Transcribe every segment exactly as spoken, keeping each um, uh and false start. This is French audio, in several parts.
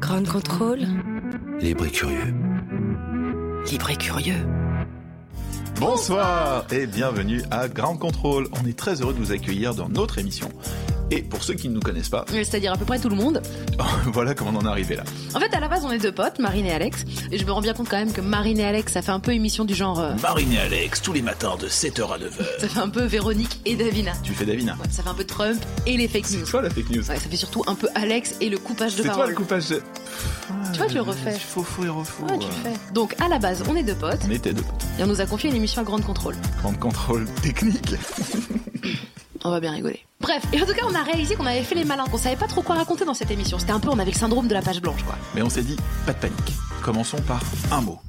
Grand Contrôle. Libre et curieux. Libre et curieux. Bonsoir et bienvenue à Grand Contrôle. On est très heureux de vous accueillir dans notre émission. Et pour ceux qui ne nous connaissent pas... C'est-à-dire à peu près tout le monde. Voilà comment on en est arrivé là. En fait, à la base, on est deux potes, Marine et Alex. Et je me rends bien compte quand même que Marine et Alex, ça fait un peu émission du genre... Euh... Marine et Alex, tous les matins de sept heures à neuf heures. Ça fait un peu Véronique et Davina. Tu fais Davina. Ouais, ça fait un peu Trump et les fake news. C'est toi la fake news. Ouais, ça fait surtout un peu Alex et le coupage de parole. C'est toi le coupage de... Ouais, tu vois, je le refais. Faux, faux et refaux. Ouais, tu le fais. Donc, à la base, on est deux potes. On était deux potes. Et on nous a confié une émission à Grand Contrôle. Grand Contrôle technique. On va bien rigoler. Bref, et en tout cas, on a réalisé qu'on avait fait les malins, qu'on savait pas trop quoi raconter dans cette émission. C'était un peu, on avait le syndrome de la page blanche, quoi. Mais on s'est dit, pas de panique. Commençons par un mot.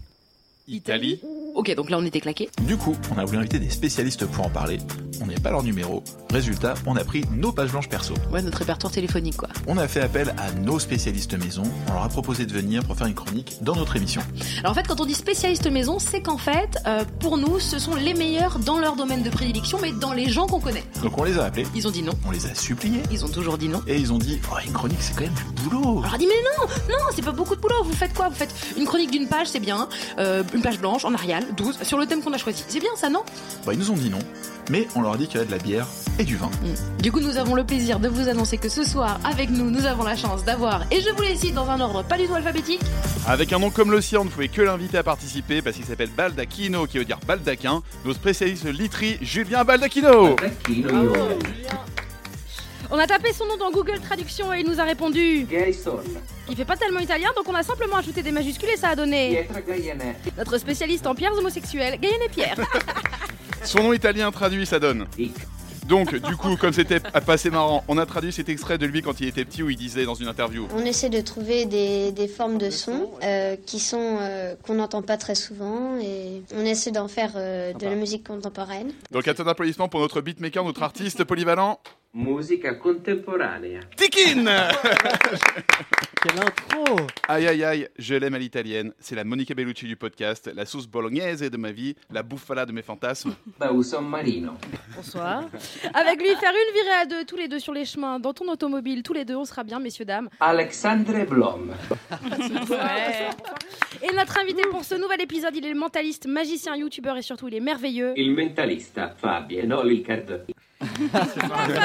Italie. Ok, donc là, on était claqués. Du coup, on a voulu inviter des spécialistes pour en parler. On n'est pas leur numéro. Résultat, on a pris nos pages blanches perso. Ouais, notre répertoire téléphonique, quoi. On a fait appel à nos spécialistes maison. On leur a proposé de venir pour faire une chronique dans notre émission. Alors en fait, quand on dit spécialistes maison, c'est qu'en fait, euh, pour nous, ce sont les meilleurs dans leur domaine de prédilection, mais dans les gens qu'on connaît. Donc on les a appelés. Ils ont dit non. On les a suppliés. Ils ont toujours dit non. Et ils ont dit, oh, une chronique, c'est quand même du boulot. On leur a dit, mais non, non, c'est pas beaucoup de boulot. Vous faites quoi? Vous faites une chronique d'une page, c'est bien. Euh, une page blanche, en arrière. douze sur le thème qu'on a choisi. C'est bien ça, non? Bah, ils nous ont dit non, mais on leur a dit qu'il y a de la bière et du vin. Mmh. Du coup, nous avons le plaisir de vous annoncer que ce soir, avec nous, nous avons la chance d'avoir, et je vous les cite dans un ordre pas du tout alphabétique. Avec un nom comme l'océan, ne pouvez que l'inviter à participer parce qu'il s'appelle Baldacchino, qui veut dire baldaquin. Nos spécialistes literie, Julien Baldacchino. Baldacchino. Oh, Julien. On a tapé son nom dans Google Traduction et il nous a répondu Gaison. Il fait pas tellement italien, donc on a simplement ajouté des majuscules et ça a donné notre spécialiste en pierres homosexuelles, Gaëlle Pierre. Son nom italien traduit, ça donne. Donc du coup, comme c'était pas assez marrant, on a traduit cet extrait de lui quand il était petit où il disait dans une interview. On essaie de trouver des, des formes de sons euh, qui sont euh, qu'on n'entend pas très souvent et on essaie d'en faire euh, de la musique contemporaine. Donc un applaudissement pour notre beatmaker, notre artiste polyvalent. Musica contemporanea. Tikin. Quelle intro. Aïe aïe aïe, je l'aime à l'italienne. C'est la Monica Bellucci du podcast, la sauce bolognaise de ma vie, la bouffala de mes fantasmes. Baousson Marino. Bonsoir. Avec lui, faire une virée à deux, tous les deux sur les chemins, dans ton automobile, tous les deux, on sera bien, messieurs, dames. Alexandre Blom. Ouais. Et notre invité pour ce nouvel épisode, il est le mentaliste, magicien, youtubeur et surtout, il est merveilleux. Il mentalista Fabien Olicard. Fabien,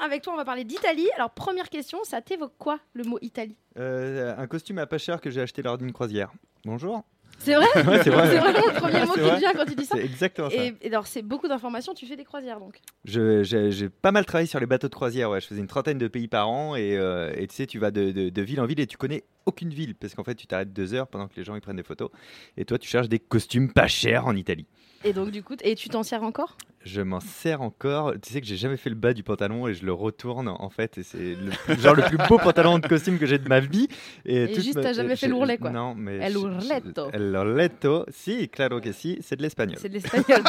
avec toi on va parler d'Italie. Alors première question, ça t'évoque quoi le mot Italie? euh, Un costume à pas cher que j'ai acheté lors d'une croisière. Bonjour. C'est vrai, ouais, c'est vrai. C'est vraiment le premier mot c'est qui vrai. Vient quand tu dis ça. C'est exactement ça. Et, et alors, c'est beaucoup d'informations. Tu fais des croisières, donc. Je, j'ai, j'ai pas mal travaillé sur les bateaux de croisière. Ouais, je faisais une trentaine de pays par an, et, euh, et tu sais, tu vas de, de, de ville en ville et tu connais aucune ville parce qu'en fait, tu t'arrêtes deux heures pendant que les gens ils prennent des photos. Et toi, tu cherches des costumes pas chers en Italie. Et donc, du coup, t- et tu t'en sers encore? Je m'en sers encore. Tu sais que j'ai jamais fait le bas du pantalon et je le retourne en fait. Et c'est le, genre le plus beau pantalon de costume que j'ai de ma vie. Et, et juste, ma... t'as jamais fait l'ourlet quoi. Non, mais. El urletto. Je... El urletto. Si, claro que si. C'est de l'espagnol. C'est de l'espagnol.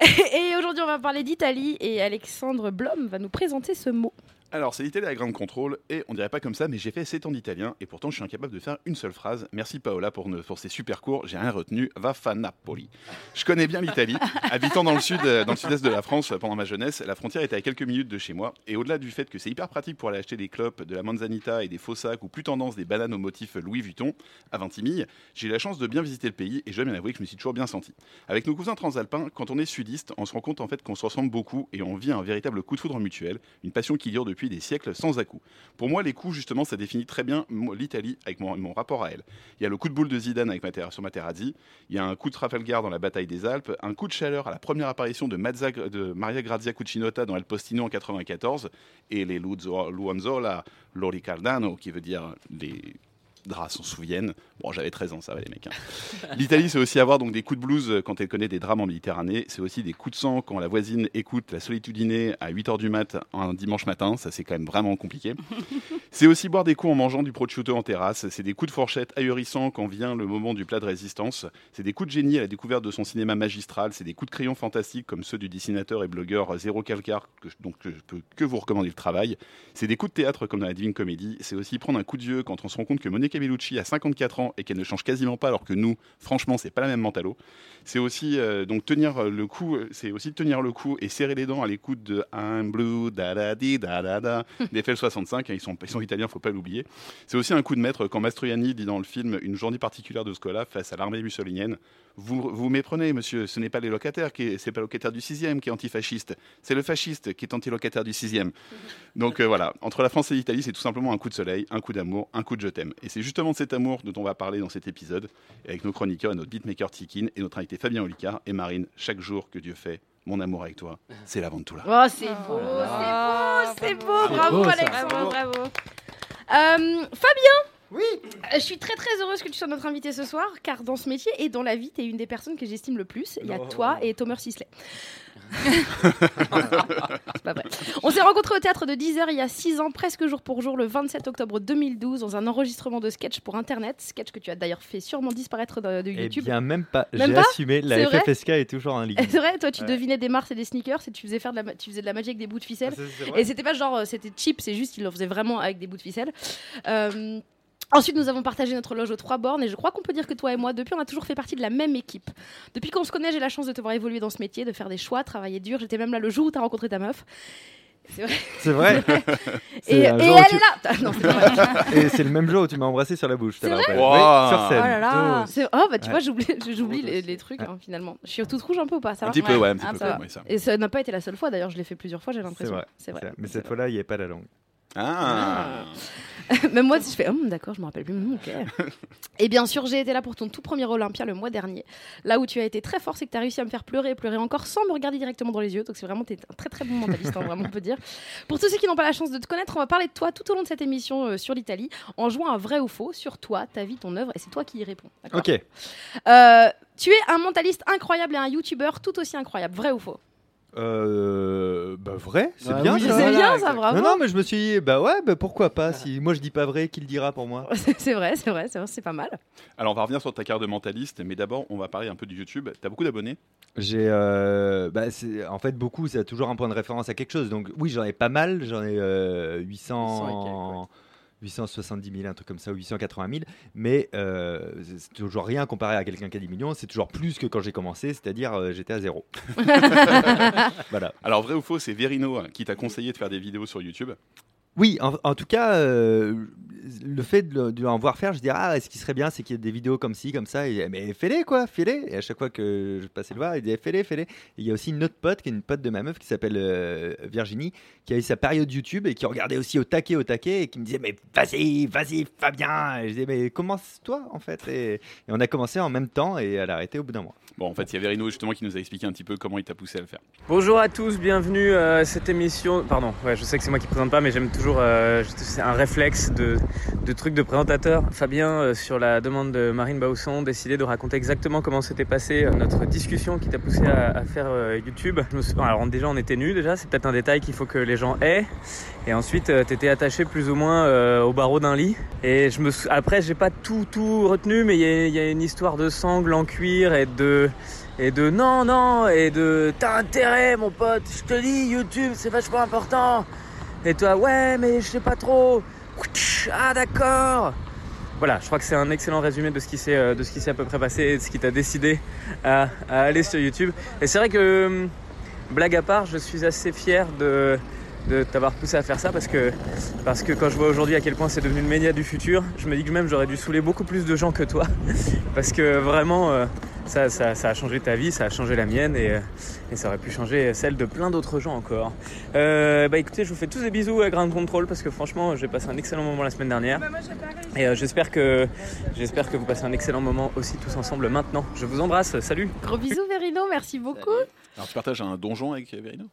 Et aujourd'hui, on va parler d'Italie et Alexandre Blom va nous présenter ce mot. Alors, c'est l'Italie à Grand Contrôle, et on dirait pas comme ça, mais j'ai fait sept ans d'italien, et pourtant je suis incapable de faire une seule phrase. Merci Paola pour, ne, pour ces super cours, j'ai rien retenu. Va fa Napoli. Je connais bien l'Italie, habitant dans le sud, dans le sud-est de la France pendant ma jeunesse. La frontière était à quelques minutes de chez moi, et au-delà du fait que c'est hyper pratique pour aller acheter des clopes, de la manzanita et des faux sacs, ou plus tendance des bananes au motif Louis Vuitton, à Vintimille, j'ai eu la chance de bien visiter le pays, et je dois bien avouer que je me suis toujours bien senti. Avec nos cousins transalpins, quand on est sudiste, on se rend compte en fait qu'on se ressemble beaucoup, et on vit un véritable coup de foudre mutuel, une passion qui dure depuis des siècles sans à-coups. Pour moi, les coups, justement, ça définit très bien l'Italie avec mon, mon rapport à elle. Il y a le coup de boule de Zidane avec Mater- sur Materazzi, il y a un coup de Trafalgar dans la bataille des Alpes, un coup de chaleur à la première apparition de, Mazza, de Maria Grazia Cucinotta dans El Postino en quatre-vingt-quatorze, et les Luanzola Loricardano, qui veut dire les draps s'en souviennent. Bon, j'avais treize ans, ça va les mecs. Hein. L'Italie, c'est aussi avoir donc, des coups de blues quand elle connaît des drames en Méditerranée. C'est aussi des coups de sang quand la voisine écoute la Solitudine à huit heures du mat un dimanche matin. Ça, c'est quand même vraiment compliqué. C'est aussi boire des coups en mangeant du prosciutto en terrasse. C'est des coups de fourchette ahurissants quand vient le moment du plat de résistance. C'est des coups de génie à la découverte de son cinéma magistral. C'est des coups de crayon fantastiques comme ceux du dessinateur et blogueur Zerocalcare, donc je peux que vous recommander le travail. C'est des coups de théâtre comme dans la Divine Comédie. C'est aussi prendre un coup de vieux quand on se rend compte que Monica Bellucci a cinquante-quatre ans et qu'elle ne change quasiment pas, alors que nous, franchement, c'est pas la même mentalo. C'est aussi euh, donc tenir le coup. C'est aussi tenir le coup et serrer les dents à l'écoute de I'm Blue, da da di da da da des F L soixante-cinq. Ils sont, ils sont italiens, faut pas l'oublier. C'est aussi un coup de maître quand Mastroianni dit dans le film une journée particulière de Scola face à l'armée mussolinienne. Vous vous méprenez, monsieur. Ce n'est pas les locataires qui, est, c'est pas le locataire du sixième qui est antifasciste. C'est le fasciste qui est anti-locataire du sixième. Donc euh, voilà. Entre la France et l'Italie, c'est tout simplement un coup de soleil, un coup d'amour, un coup de je t'aime. Et c'est justement de cet amour dont on va parler dans cet épisode, avec nos chroniqueurs et notre beatmaker Tikin et notre invité Fabien Olicard et Marine. Chaque jour que Dieu fait, mon amour avec toi, c'est l'avantula. Oh, c'est beau, oh là là. c'est beau, c'est beau, bravo, bravo Alexandre, bravo. bravo. Euh, Fabien. Oui. Je suis très très heureuse que tu sois notre invité ce soir, car dans ce métier et dans la vie, tu es une des personnes que j'estime le plus. Il y a toi et Thomas Sisley. C'est pas vrai. On s'est rencontrés au théâtre de dix heures il y a six ans, presque jour pour jour, le vingt-sept octobre deux mille douze, dans un enregistrement de sketch pour Internet. Sketch que tu as d'ailleurs fait sûrement disparaître de, de YouTube. Eh bien, même pas. Même J'ai pas assumé. La F F S K est toujours un ligue. C'est vrai, toi tu ouais. devinais des Mars et des sneakers et tu faisais, faire de la, tu faisais de la magie avec des bouts de ficelle. Ah, c'est, c'est et c'était pas genre, c'était cheap, c'est juste, ils le faisaient vraiment avec des bouts de ficelle. Euh. Ensuite, nous avons partagé notre loge aux trois bornes et je crois qu'on peut dire que toi et moi, depuis, on a toujours fait partie de la même équipe. Depuis qu'on se connaît, j'ai la chance de te voir évoluer dans ce métier, de faire des choix, travailler dur. J'étais même là le jour où t'as rencontré ta meuf. C'est vrai. C'est vrai. C'est et et elle est là. Tu... Non, c'est pas vrai. Et c'est le même jour où tu m'as embrassé sur la bouche. C'est vrai. Wow. Oui, sur scène. Oh là là. C'est... Oh bah tu ouais. vois, j'oublie, j'oublie les, les trucs ouais. hein, finalement. Je suis toute rouge un peu ou pas ça? Un petit ouais. peu, ouais, un petit ah, peu. Ça peu ça. Et ça n'a pas été la seule fois. D'ailleurs, je l'ai fait plusieurs fois. J'ai l'impression. C'est vrai. C'est vrai. C'est vrai. Mais cette fois-là, il n'y avait pas la langue. Ah. Même moi, si je fais oh, d'accord, je me rappelle plus. Mmh, ok. Et bien sûr, j'ai été là pour ton tout premier Olympia le mois dernier. Là où tu as été très fort, c'est que tu as réussi à me faire pleurer et pleurer encore sans me regarder directement dans les yeux. Donc c'est vraiment, t'es un très très bon mentaliste, hein, vraiment on peut dire. Pour tous ceux qui n'ont pas la chance de te connaître, on va parler de toi tout au long de cette émission euh, sur l'Italie, en jouant un vrai ou faux sur toi, ta vie, ton œuvre, et c'est toi qui y réponds. D'accord. Ok. Euh, tu es un mentaliste incroyable et un youtubeur tout aussi incroyable. Vrai ou faux? Euh, bah vrai, c'est ah bien oui, ça. C'est bien ça, bravo. Non, non, mais je me suis dit, bah ouais, bah pourquoi pas. Si moi je dis pas vrai, qui le dira pour moi? C'est vrai, c'est vrai, c'est vrai, c'est pas mal. Alors on va revenir sur ta carrière de mentaliste, mais d'abord on va parler un peu du YouTube. T'as beaucoup d'abonnés? J'ai, euh, bah c'est, en fait beaucoup, c'est toujours un point de référence à quelque chose. Donc oui, j'en ai pas mal, j'en ai euh, huit cents... huit cent soixante-dix mille, un truc comme ça, ou huit cent quatre-vingt mille, mais euh, c'est toujours rien comparé à quelqu'un qui a dix millions, c'est toujours plus que quand j'ai commencé, c'est-à-dire euh, j'étais à zéro. Voilà. Alors vrai ou faux, c'est Vérino hein, qui t'a conseillé de faire des vidéos sur YouTube? Oui, en, en tout cas, euh, le fait de, de l'en voir faire, je disais, ah, ce qui serait bien, c'est qu'il y ait des vidéos comme ci, comme ça, et, mais fais-les quoi, fais-les. Et à chaque fois que je passais le voir, il disait, fais-les, fais-les. Et il y a aussi une autre pote, qui est une pote de ma meuf, qui s'appelle euh, Virginie, qui a eu sa période YouTube et qui regardait aussi au taquet, au taquet, et qui me disait, mais vas-y, vas-y, Fabien. Et je disais, mais commence-toi, en fait. Et, et on a commencé en même temps, et elle a arrêté au bout d'un mois. Bon, en fait, il y a Vérino, justement, qui nous a expliqué un petit peu comment il t'a poussé à le faire. Bonjour à tous, bienvenue à cette émission. Pardon, ouais, je sais que c'est moi qui présente pas, mais j'aime tout. Toujours, euh, c'est un réflexe de, de truc de présentateur. Fabien, euh, sur la demande de Marine Baousson, décidait de raconter exactement comment s'était passée euh, notre discussion qui t'a poussé à, à faire euh, YouTube. Je me souviens, alors déjà on était nus, déjà, c'est peut-être un détail qu'il faut que les gens aient. Et ensuite, euh, t'étais attaché plus ou moins euh, au barreau d'un lit. Et je me sou... après, j'ai pas tout tout retenu, mais il y, y a une histoire de sangle en cuir et de et de non non et de t'as intérêt, mon pote. Je te dis, YouTube, c'est vachement important. Et toi, ouais, mais je sais pas trop. Ah, d'accord. Voilà, je crois que c'est un excellent résumé de ce qui s'est, de ce qui s'est à peu près passé et de ce qui t'a décidé à, à aller sur YouTube. Et c'est vrai que, blague à part, je suis assez fier de, de t'avoir poussé à faire ça parce que, parce que quand je vois aujourd'hui à quel point c'est devenu le média du futur, je me dis que même j'aurais dû saouler beaucoup plus de gens que toi parce que vraiment... Euh, Ça, ça, ça a changé ta vie, ça a changé la mienne et, et ça aurait pu changer celle de plein d'autres gens encore. Euh, bah écoutez, je vous fais tous des bisous à Grand Contrôle parce que franchement, j'ai passé un excellent moment la semaine dernière. Et euh, j'espère que, j'espère que vous passez un excellent moment aussi tous ensemble maintenant. Je vous embrasse, salut. Gros bisous Vérino, merci beaucoup. Salut. Alors tu partages un donjon avec Vérino ?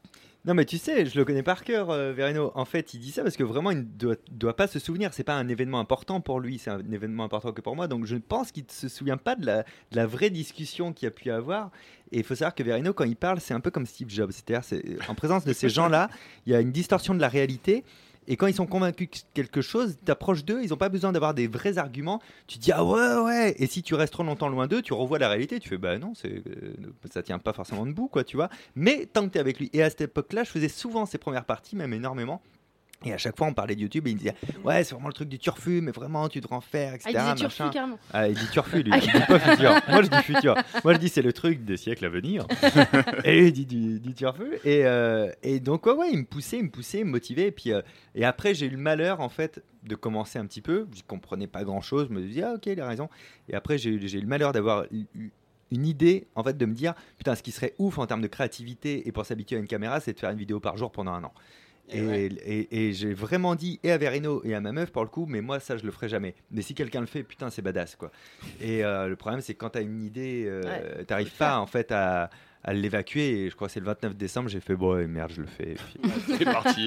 Non mais tu sais, je le connais par cœur, euh, Vérino. En fait, il dit ça parce que vraiment, il ne doit, doit pas se souvenir. C'est pas un événement important pour lui, c'est un événement important que pour moi. Donc je pense qu'il ne se souvient pas de la, de la vraie discussion qu'il y a pu avoir. Et il faut savoir que Vérino, quand il parle, c'est un peu comme Steve Jobs. C'est-à-dire, c'est, en présence de ces gens-là, il y a une distorsion de la réalité. Et quand ils sont convaincus de quelque chose, t'approches d'eux, ils n'ont pas besoin d'avoir des vrais arguments. Tu dis « Ah ouais, ouais !» Et si tu restes trop longtemps loin d'eux, tu revois la réalité. Tu fais « Bah non, c'est, euh, ça ne tient pas forcément debout, quoi, tu vois ?» Mais tant que tu es avec lui. Et à cette époque-là, je faisais souvent ces premières parties, même énormément. Et à chaque fois, on parlait de YouTube et il me disait « Ouais, c'est vraiment le truc du turfu, mais vraiment, tu devrais en faire, et cetera » Ah, il disait turfu, carrément. Ah, il dit turfu, lui. Il dit pas futur. Moi, je dis futur. Moi, je dis c'est le truc des siècles à venir. Et lui, il dit du, du turfu. Et, euh, et donc, ouais, ouais, il me poussait, il me poussait, il me motivait. Et, puis, euh, et après, j'ai eu le malheur, en fait, de commencer un petit peu. Je ne comprenais pas grand-chose. Je me disais « Ah, ok, il a raison. » Et après, j'ai, j'ai eu le malheur d'avoir eu une idée, en fait, de me dire « Putain, ce qui serait ouf en termes de créativité et pour s'habituer à une caméra, c'est de faire une vidéo par jour pendant un an. » Et, ouais. et, et j'ai vraiment dit, et à Vérino et à ma meuf pour le coup, mais moi ça je le ferai jamais. Mais si quelqu'un le fait, putain c'est badass quoi. Et euh, le problème c'est que quand t'as une idée, euh, ouais, t'arrives pas faire. en fait à, à l'évacuer. Et je crois que c'est le vingt-neuf décembre, j'ai fait bon et merde je le fais. Et puis... c'est parti.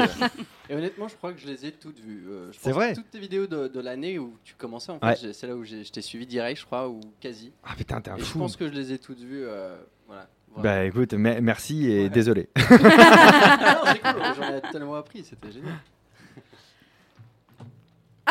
Et honnêtement je crois que je les ai toutes vues. Euh, je pense c'est vrai. Que toutes tes vidéos de, de l'année où tu commençais, en fait, ouais. j'ai, c'est là où j'ai, je t'ai suivi direct je crois, ou quasi. Ah putain t'es un et fou. Je pense que je les ai toutes vues. Euh, voilà. Voilà. Bah écoute, m- merci et ouais. désolé. Non, c'est cool, j'en ai tellement appris, c'était génial.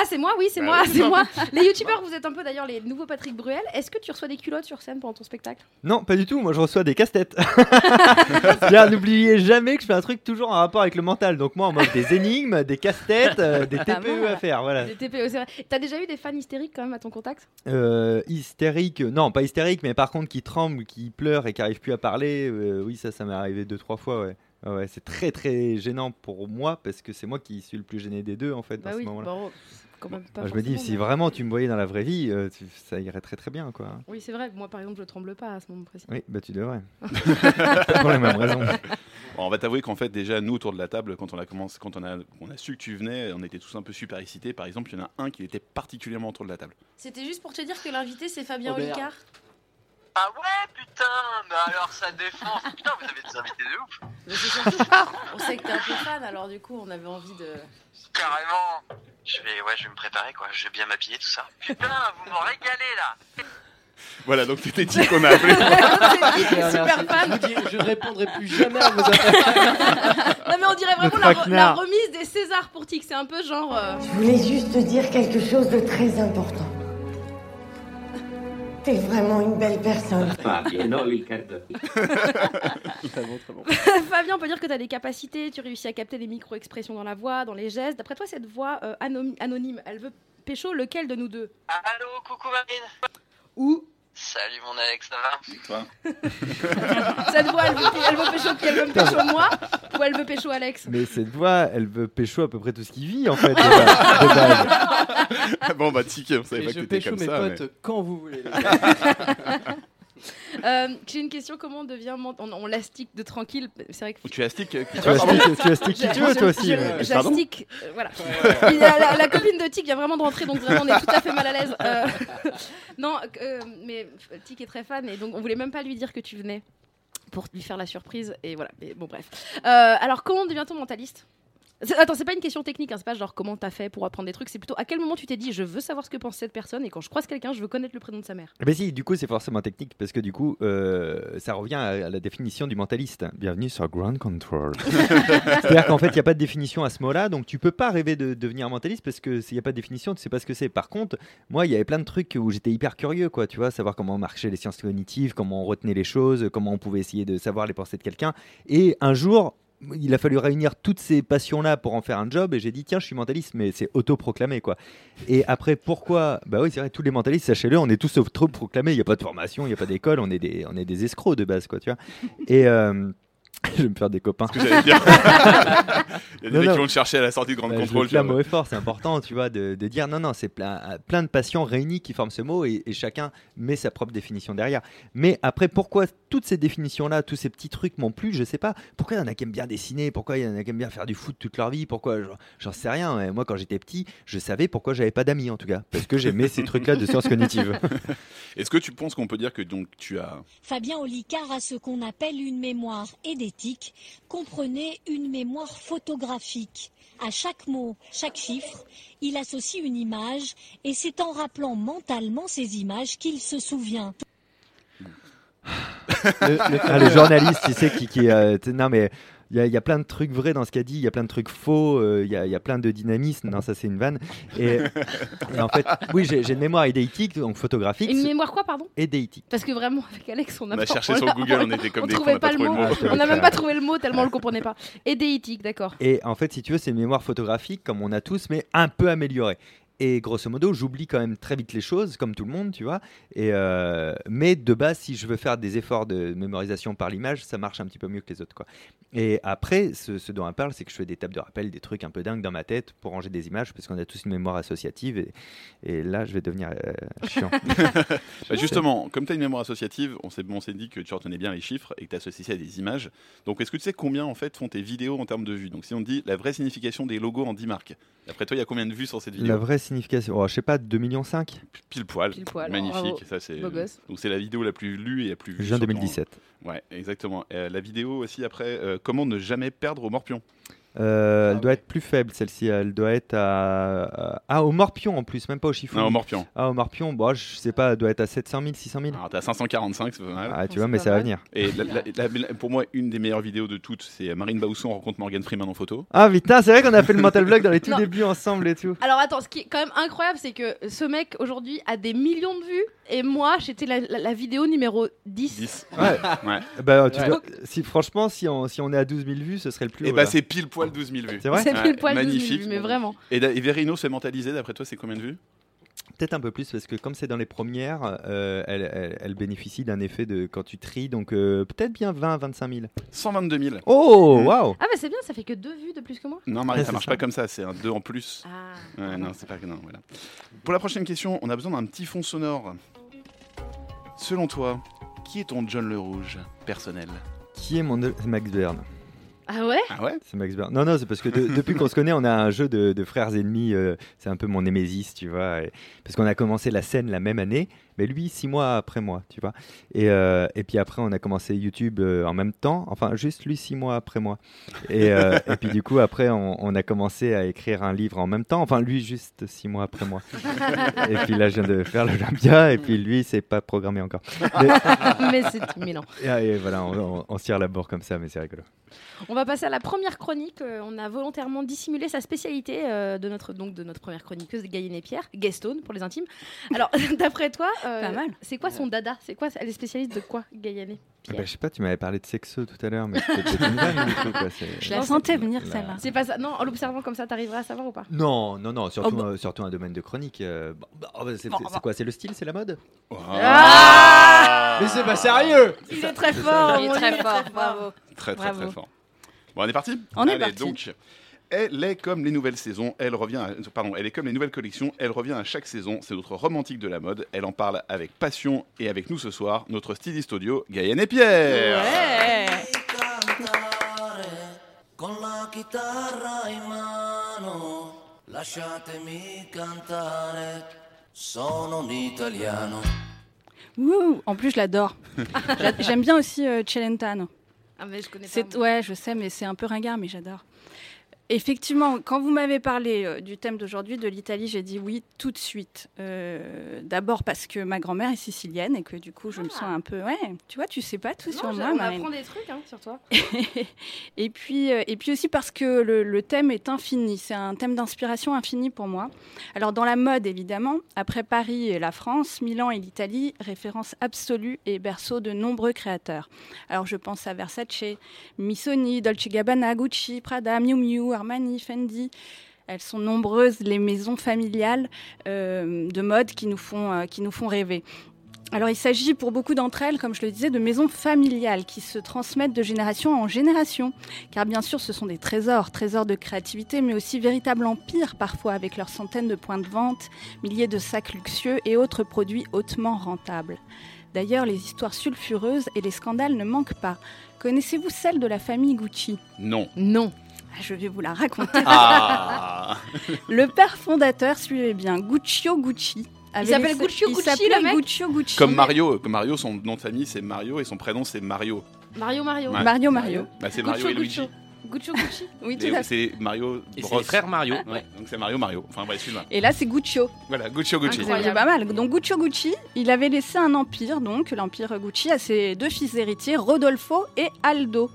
Ah, c'est moi, oui, c'est bah, moi, c'est moi. Les youtubeurs, vous êtes un peu d'ailleurs les nouveaux Patrick Bruel. Est-ce que tu reçois des culottes sur scène pendant ton spectacle ? Non, pas du tout. Moi, je reçois des casse-têtes. C'est-à-dire, n'oubliez jamais que je fais un truc toujours en rapport avec le mental. Donc, moi, on mode des énigmes, des casse-têtes, euh, des T P E ah bon, à faire. Voilà. Des T P E, c'est vrai. T'as déjà eu des fans hystériques quand même à ton contact ? euh, Hystériques, non, pas hystériques, mais par contre qui tremblent, qui pleurent et qui n'arrivent plus à parler. Euh, oui, ça, ça m'est arrivé deux, trois fois, ouais. Ouais, c'est très très gênant pour moi parce que c'est moi qui suis le plus gêné des deux en fait bah dans oui, ce moment-là. Bon, quand même pas bah, je me dis si vraiment tu me voyais dans la vraie vie, euh, tu, ça irait très très bien quoi. Oui c'est vrai, moi par exemple je tremble pas à ce moment précis. Oui bah tu devrais. Pour les mêmes raisons. Bon, on va t'avouer qu'en fait déjà nous autour de la table quand on a commencé, quand on a on a su que tu venais, on était tous un peu super excités. Par exemple il y en a un qui était particulièrement autour de la table. C'était juste pour te dire que l'invité c'est Fabien Olicard. Ah ouais, putain, mais alors ça défonce. Putain, vous avez des invités de ouf. Mais c'est surtout, on sait que t'es un peu fan, alors du coup, on avait envie de... Carrément. Je vais, ouais, je vais me préparer, quoi. Je vais bien m'habiller, tout ça. Putain, vous m'en régalez, là. Voilà, donc c'était dit qu'on a appelé. Super fan. Je ne répondrai plus jamais à vos appels. Non, mais on dirait vraiment la, re- la remise des Césars pour Tic. C'est un peu genre... Euh... Je voulais juste te dire quelque chose de très important. T'es vraiment une belle personne. Fabien, Fabien, on peut dire que t'as des capacités, tu réussis à capter des micro-expressions dans la voix, dans les gestes. D'après toi, cette voix euh, anom- anonyme, elle veut pécho lequel de nous deux ? Allô, coucou Marine. Ou salut mon Alex, ça va ? C'est toi. Cette voix, elle veut, elle veut pécho qui ? Elle veut me pécho moi ? Ou elle veut pécho Alex ? Mais cette voix, elle veut pécho à peu près tout ce qui vit en fait. Bon bah Tikin, on savait et pas que t'étais comme ça. Je pécho mes potes mais... quand vous voulez. euh, j'ai une question, comment on devient ment- on, on l'astique de tranquille, c'est vrai que... Tu astiques euh, qui tu astiques qui tu veux toi aussi. J'astique, euh, voilà. Ouais, ouais, ouais. Il, la, la copine de Tic vient vraiment de rentrer, donc vraiment on est tout à fait mal à l'aise. Euh, non, euh, mais Tic est très fan et donc on voulait même pas lui dire que tu venais pour lui faire la surprise et voilà. Mais bon bref. Euh, alors comment devient-on mentaliste ? C'est, attends, c'est pas une question technique, hein, c'est pas genre comment t'as fait pour apprendre des trucs, c'est plutôt à quel moment tu t'es dit je veux savoir ce que pense cette personne et quand je croise quelqu'un je veux connaître le prénom de sa mère. Mais si, du coup c'est forcément technique parce que du coup euh, ça revient à, à la définition du mentaliste. Bienvenue sur Grand Contrôle. C'est-à-dire qu'en fait il n'y a pas de définition à ce mot-là, donc tu peux pas rêver de, de devenir mentaliste parce que s'il n'y a pas de définition tu sais pas ce que c'est. Par contre, moi il y avait plein de trucs où j'étais hyper curieux quoi, tu vois, savoir comment marchaient les sciences cognitives, comment on retenait les choses, comment on pouvait essayer de savoir les pensées de quelqu'un et un jour il a fallu réunir toutes ces passions-là pour en faire un job et j'ai dit tiens je suis mentaliste mais c'est autoproclamé quoi. Et après pourquoi ? Bah oui c'est vrai tous les mentalistes sachez-le on est tous autoproclamés, il n'y a pas de formation, il n'y a pas d'école, on est des, on est des escrocs de base quoi tu vois. Et euh, je vais me faire des copains. C'est ce que j'allais dire. Il y a des non, mecs non. qui vont le chercher à la sortie de Grande bah, Contrôle. C'est un mauvais effort, c'est important tu vois, de, de dire non, non, c'est plein, plein de patients réunis qui forment ce mot et, et chacun met sa propre définition derrière. Mais après, pourquoi toutes ces définitions-là, tous ces petits trucs m'ont plu, je sais pas. Pourquoi il y en a qui aiment bien dessiner ? Pourquoi il y en a qui aiment bien faire du foot toute leur vie ? Pourquoi j'en, j'en sais rien. Et moi, quand j'étais petit, je savais pourquoi j'avais pas d'amis en tout cas. Parce que j'aimais ces trucs-là de sciences cognitives. Est-ce que tu penses qu'on peut dire que donc, tu as. Fabien Olicard a ce qu'on appelle une mémoire et phonétique comprenait une mémoire photographique. À chaque mot, chaque chiffre, il associe une image et c'est en rappelant mentalement ces images qu'il se souvient. Le, le, non, le journaliste, tu sais, qui... qui euh, non mais... Il y, a, il y a plein de trucs vrais dans ce qu'a dit, il y a plein de trucs faux, euh, il, y a, il y a plein de dynamisme. Non, ça c'est une vanne. Et, et en fait, oui, j'ai, j'ai une mémoire édéitique, donc photographique. Une mémoire quoi, pardon? Édéitique. Parce que vraiment, avec Alex, on a, on a pas, cherché on sur Google, on était comme on des trouvait on pas, pas le mot. Ah, on n'a même pas trouvé le mot tellement on le comprenait pas. Édéitique, d'accord. Et en fait, si tu veux, c'est une mémoire photographique comme on a tous, mais un peu améliorée. Et grosso modo, j'oublie quand même très vite les choses, comme tout le monde, tu vois. Et euh, mais de base, si je veux faire des efforts de mémorisation par l'image, ça marche un petit peu mieux que les autres, quoi. Et après, ce, ce dont on parle, c'est que je fais des tables de rappel, des trucs un peu dingues dans ma tête pour ranger des images, parce qu'on a tous une mémoire associative. Et, et là, je vais devenir euh, chiant. Bah justement, comme tu as une mémoire associative, on s'est, on s'est dit que tu retenais bien les chiffres et que tu associes ça à des images. Donc, est-ce que tu sais combien en fait font tes vidéos en termes de vues? Donc, si on dit la vraie signification des logos en dix marques, après toi, il y a combien de vues sur cette vidéo? La vraie signification, oh, je sais pas, deux virgule cinq millions. Pile poil, magnifique. Ça, c'est... Donc, c'est la vidéo la plus lue et la plus vue. Juin deux mille dix-sept. Ton... Ouais, exactement. Euh, la vidéo aussi, après, euh, comment ne jamais perdre au morpion. Euh, ah, elle ouais. doit être plus faible celle-ci, elle doit être à. Ah, au morpion en plus, même pas au chiffon. Non, au morpion. Ah, au morpion, bon, je sais pas, elle doit être à sept cent mille, six cent mille. Alors, t'es à cinq cent quarante-cinq, c'est pas mal. Ah, tu oh, vois, mais ça mal. va venir. Et la, la, la, la, pour moi, une des meilleures vidéos de toutes, c'est Marine Baousson rencontre Morgan Freeman en photo. Ah, putain, c'est vrai qu'on a fait le mental vlog dans les tout débuts ensemble et tout. Alors, attends, ce qui est quand même incroyable, c'est que ce mec aujourd'hui a des millions de vues et moi, j'étais la, la, la vidéo numéro dix. Ouais, ouais. Bah, tu ouais. Dois, si, franchement, si on, si on est à douze mille vues, ce serait le plus. Et bah, c'est pile poil. douze mille vues. C'est vrai, c'est pile poil, ouais, magnifique. douze mille vues, mais vraiment. Et, et Vérino s'est mentalisé, d'après toi, c'est combien de vues? Peut-être un peu plus, parce que comme c'est dans les premières, euh, elle, elle, elle bénéficie d'un effet de quand tu tries, donc euh, peut-être bien vingt à vingt-cinq mille. cent vingt-deux mille. Oh, waouh! Wow. Ah, bah c'est bien, ça fait que deux vues de plus que moi? Non, Marie, ouais, ça marche ça. Pas comme ça, c'est un deux en plus. Ah. Ouais, non, c'est pas que. Non, voilà. Pour la prochaine question, on a besoin d'un petit fond sonore. Selon toi, qui est ton John le Rouge personnel? Qui est mon Max Bern? Ah ouais, ah ouais c'est Max Bern. Non, non, c'est parce que de, depuis qu'on se connaît, on a un jeu de, de frères ennemis. Euh, c'est un peu mon némésis, tu vois. Et, parce qu'on a commencé la scène la même année, mais lui, six mois après moi, tu vois. Et, euh, et puis après, on a commencé YouTube euh, en même temps. Enfin, juste lui, six mois après moi. Et, euh, et puis du coup, après, on, on a commencé à écrire un livre en même temps. Enfin, lui, juste six mois après moi. Et puis là, je viens de faire l'Olympia. Et puis lui, c'est pas programmé encore. Mais, mais c'est tout mille ans. Et, et voilà, on, on, on se tire la bourre comme ça, mais c'est rigolo. On va passer à la première chronique. Euh, on a volontairement dissimulé sa spécialité euh, de, notre, donc de notre première chroniqueuse, Gaëlle Pierre, Gaston pour les intimes. Alors, d'après toi, euh, pas mal. C'est quoi son dada? C'est quoi? Elle est spécialiste de quoi, Gaëlle Pierre? Bah, je sais pas, tu m'avais parlé de sexeux tout à l'heure, mais c'était une vanne. Je la sentais venir, celle-là. C'est pas ça. Non, en l'observant comme ça, t'arriveras à savoir ou pas? Non, non, non, surtout, oh, euh, surtout un domaine de chronique. Euh, bon, bah, c'est, c'est, c'est, c'est quoi? C'est le style? C'est la mode? Oh. Ah, mais c'est pas sérieux! Il est très fort! Il est très fort, bravo! Très, très, très fort. Bon, on est parti. On Allez, est parti. Donc, elle est comme les nouvelles saisons. Elle revient. À, pardon, elle est comme les nouvelles collections. Elle revient à chaque saison. C'est notre romantique de la mode. Elle en parle avec passion et avec nous ce soir, notre styliste audio, Gaëlle Pierre. Ouais. Ouh, en plus, je l'adore. J'aime bien aussi euh, Celentano. Ah mais je connais pas. C'est, ouais, je sais, mais c'est un peu ringard, mais j'adore. Effectivement, quand vous m'avez parlé euh, du thème d'aujourd'hui, de l'Italie, j'ai dit oui tout de suite. Euh, d'abord parce que ma grand-mère est sicilienne et que du coup, je ah. me sens un peu... Ouais, tu vois, tu sais pas tout non, sur moi. On Marine. Apprend des trucs hein, sur toi. et, puis, euh, et puis aussi parce que le, le thème est infini. C'est un thème d'inspiration infini pour moi. Alors dans la mode, évidemment, après Paris et la France, Milan et l'Italie, référence absolue et berceau de nombreux créateurs. Alors je pense à Versace, Missoni, Dolce et Gabbana, Gucci, Prada, Miu Miu, Armani, Fendi, elles sont nombreuses, les maisons familiales euh, de mode qui nous font, euh, qui nous font rêver. Alors il s'agit pour beaucoup d'entre elles, comme je le disais, de maisons familiales qui se transmettent de génération en génération. Car bien sûr, ce sont des trésors, trésors de créativité, mais aussi véritables empires parfois, avec leurs centaines de points de vente, milliers de sacs luxueux et autres produits hautement rentables. D'ailleurs, les histoires sulfureuses et les scandales ne manquent pas. Connaissez-vous celle de la famille Gucci ? Non. Non. Je vais vous la raconter. Ah. Le père fondateur, suivez bien, Guccio Gucci. Il s'appelle Guccio Gucci, le mec. Guccio Gucci. Comme Mario, comme Mario, son nom de famille c'est Mario et son prénom c'est Mario. Mario Mario. Ouais. Mario Mario. Bah, c'est Guccio, Mario et Luigi. Guccio Gucci. Oui, tout à fait. C'est Mario Bros. Frère Mario. Ouais. Ouais. Donc c'est Mario Mario. Enfin bref, excuse-moi. Et là, c'est Guccio. Voilà, Guccio Gucci. Incroyable. C'est pas mal. Donc Guccio Gucci, il avait laissé un empire, donc l'empire Gucci, à ses deux fils héritiers, Rodolfo et Aldo.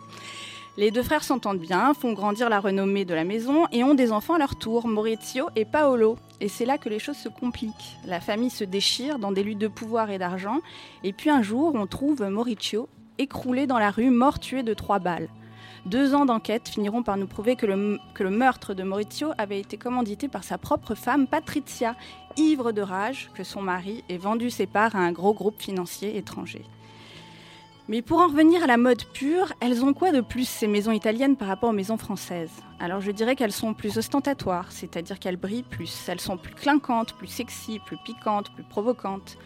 Les deux frères s'entendent bien, font grandir la renommée de la maison et ont des enfants à leur tour, Maurizio et Paolo. Et c'est là que les choses se compliquent. La famille se déchire dans des luttes de pouvoir et d'argent. Et puis un jour, on trouve Maurizio écroulé dans la rue, mort tué de trois balles. Deux ans d'enquête finiront par nous prouver que le, que le meurtre de Maurizio avait été commandité par sa propre femme, Patricia, ivre de rage que son mari ait vendu ses parts à un gros groupe financier étranger. Mais pour en revenir à la mode pure, elles ont quoi de plus ces maisons italiennes par rapport aux maisons françaises ? Alors je dirais qu'elles sont plus ostentatoires, c'est-à-dire qu'elles brillent plus. Elles sont plus clinquantes, plus sexy, plus piquantes, plus provocantes.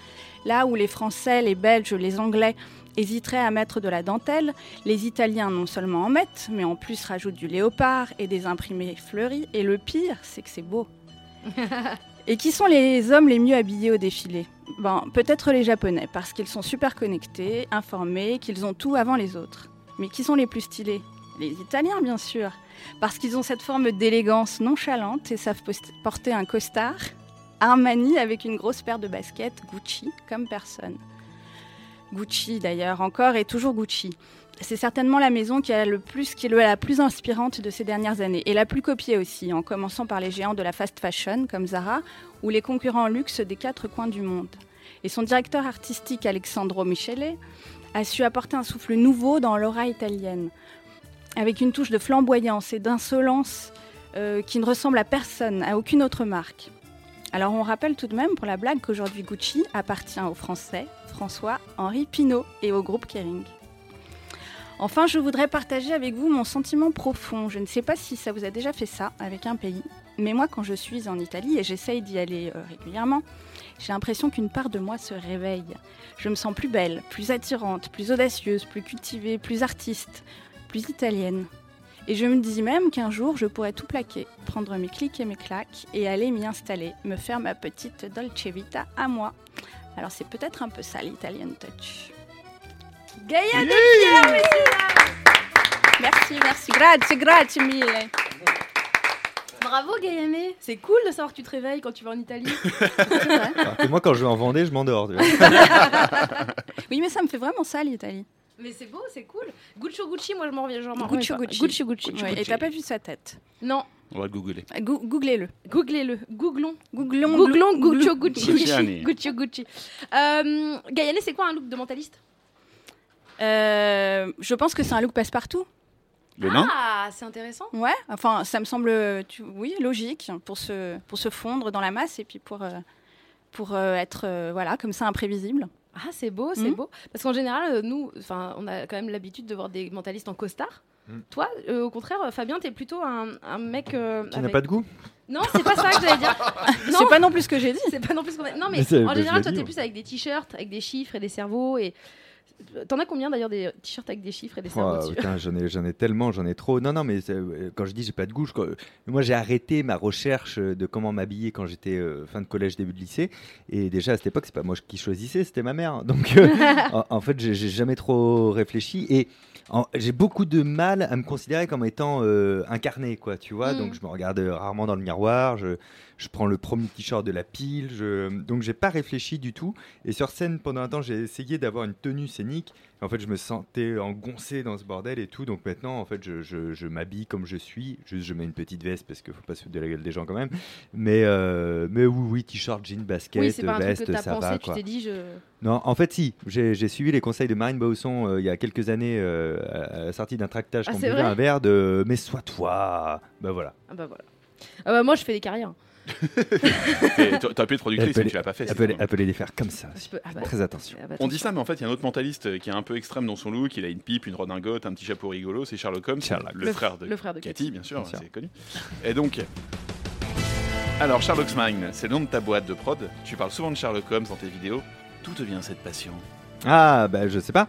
Là où les Français, les Belges, les Anglais hésiteraient à mettre de la dentelle, les Italiens non seulement en mettent, mais en plus rajoutent du léopard et des imprimés fleuris. Et le pire, c'est que c'est beau. Et qui sont les hommes les mieux habillés au défilé ? Bon, peut-être les Japonais, parce qu'ils sont super connectés, informés, qu'ils ont tout avant les autres. Mais qui sont les plus stylés ? Les Italiens, bien sûr, parce qu'ils ont cette forme d'élégance nonchalante et savent porter un costard Armani avec une grosse paire de baskets Gucci, comme personne. Gucci, d'ailleurs, encore et toujours Gucci. C'est certainement la maison qui, a le plus, qui est la plus inspirante de ces dernières années, et la plus copiée aussi, en commençant par les géants de la fast fashion, comme Zara, ou les concurrents luxe des quatre coins du monde. Et son directeur artistique, Alessandro Michele, a su apporter un souffle nouveau dans l'aura italienne, avec une touche de flamboyance et d'insolence euh, qui ne ressemble à personne, à aucune autre marque. Alors on rappelle tout de même pour la blague qu'aujourd'hui Gucci appartient aux Français, François-Henri Pinault et au groupe Kering. Enfin, je voudrais partager avec vous mon sentiment profond. Je ne sais pas si ça vous a déjà fait ça avec un pays, mais moi, quand je suis en Italie, et j'essaye d'y aller euh, régulièrement, j'ai l'impression qu'une part de moi se réveille. Je me sens plus belle, plus attirante, plus audacieuse, plus cultivée, plus artiste, plus italienne. Et je me dis même qu'un jour, je pourrais tout plaquer, prendre mes clics et mes claques, et aller m'y installer, me faire ma petite Dolce Vita à moi. Alors c'est peut-être un peu ça, l'Italian Touch. Gaëlle Pierre, messieurs. Merci, merci. Grazie, grazie mille. Bravo Gaëlle. C'est cool de savoir que tu te réveilles quand tu vas en Italie. Et moi, quand je vais en Vendée, je m'endors. Oui, mais ça me fait vraiment ça, l'Italie. Mais c'est beau, c'est cool. Guccio Gucci, moi, je m'en reviens. Guccio Gucci. Guccio Gucci. Ouais, et t'as pas vu sa tête ? Non. On va le googler. Go- googlez-le. Googlez-le. Googlons. Googlons. Googlons Guccio Gucci. Guccio Gucci. Euh, Gaëlle, c'est quoi un look de mentaliste ? Euh, je pense que c'est un look passe-partout. Mais non. Ah, c'est intéressant. Ouais, enfin, ça me semble, tu, oui, logique pour se pour se fondre dans la masse et puis pour pour être voilà comme ça imprévisible. Ah, c'est beau, c'est mmh. beau. Parce qu'en général, nous, enfin, on a quand même l'habitude de voir des mentalistes en costard. Mmh. Toi, euh, au contraire, Fabien, t'es plutôt un un mec euh, qui avec... n'a pas de goût. Non, c'est pas ça que j'allais dire. Non. C'est pas non plus ce que j'ai dit. C'est pas non plus. Ce qu'on... Non, mais, mais en général, toi, dit, t'es ouais. plus avec des t-shirts, avec des chiffres et des cerveaux et t'en as combien d'ailleurs des t-shirts avec des chiffres et des cerveaux dessus ? Putain, j'en ai, j'en ai tellement, j'en ai trop. Non, non, mais euh, quand je dis j'ai pas de goût, je, quand, moi j'ai arrêté ma recherche de comment m'habiller quand j'étais euh, fin de collège, début de lycée. Et déjà à cette époque, c'est pas moi qui choisissais, c'était ma mère. Donc euh, en, en fait, j'ai, j'ai jamais trop réfléchi et en, j'ai beaucoup de mal à me considérer comme étant euh, incarné, quoi. Tu vois, mmh. donc je me regarde rarement dans le miroir. Je, je prends le premier t-shirt de la pile. Je, donc j'ai pas réfléchi du tout. Et sur scène, pendant un temps, j'ai essayé d'avoir une tenue scénique. En fait, je me sentais engoncé dans ce bordel et tout. Donc maintenant, en fait, je, je, je m'habille comme je suis. Juste, je mets une petite veste parce qu'il ne faut pas se foutre de la gueule des gens quand même. Mais, euh, mais oui, oui, t-shirt, jean, basket, oui, c'est pas veste, un truc que ça pensé, va. Quoi. Tu t'es dit, je... Non, en fait, si. J'ai, j'ai suivi les conseils de Marine Baousson euh, il y a quelques années euh, à la sortie d'un tractage ah, qu'on buvait un verre de « Mais sois toi !» Ben voilà. Ah bah voilà. Ah bah moi, je fais des carrières. T'as pu être productrice, mais tu l'as pas fait. Appelez les faire comme ça. Peux, ah bah, très attention. On dit ça, mais en fait, il y a un autre mentaliste qui est un peu extrême dans son look. Il a une pipe, une redingote, un petit chapeau rigolo. C'est Sherlock Holmes, Sherlock. Le, le, frère de le frère de Cathy, bien sûr, bien sûr. C'est connu. Et donc, alors Sherlock's Mind, c'est le nom de ta boîte de prod. Tu parles souvent de Sherlock Holmes dans tes vidéos. D'où te vient cette passion ? Ah, ben bah, je sais pas.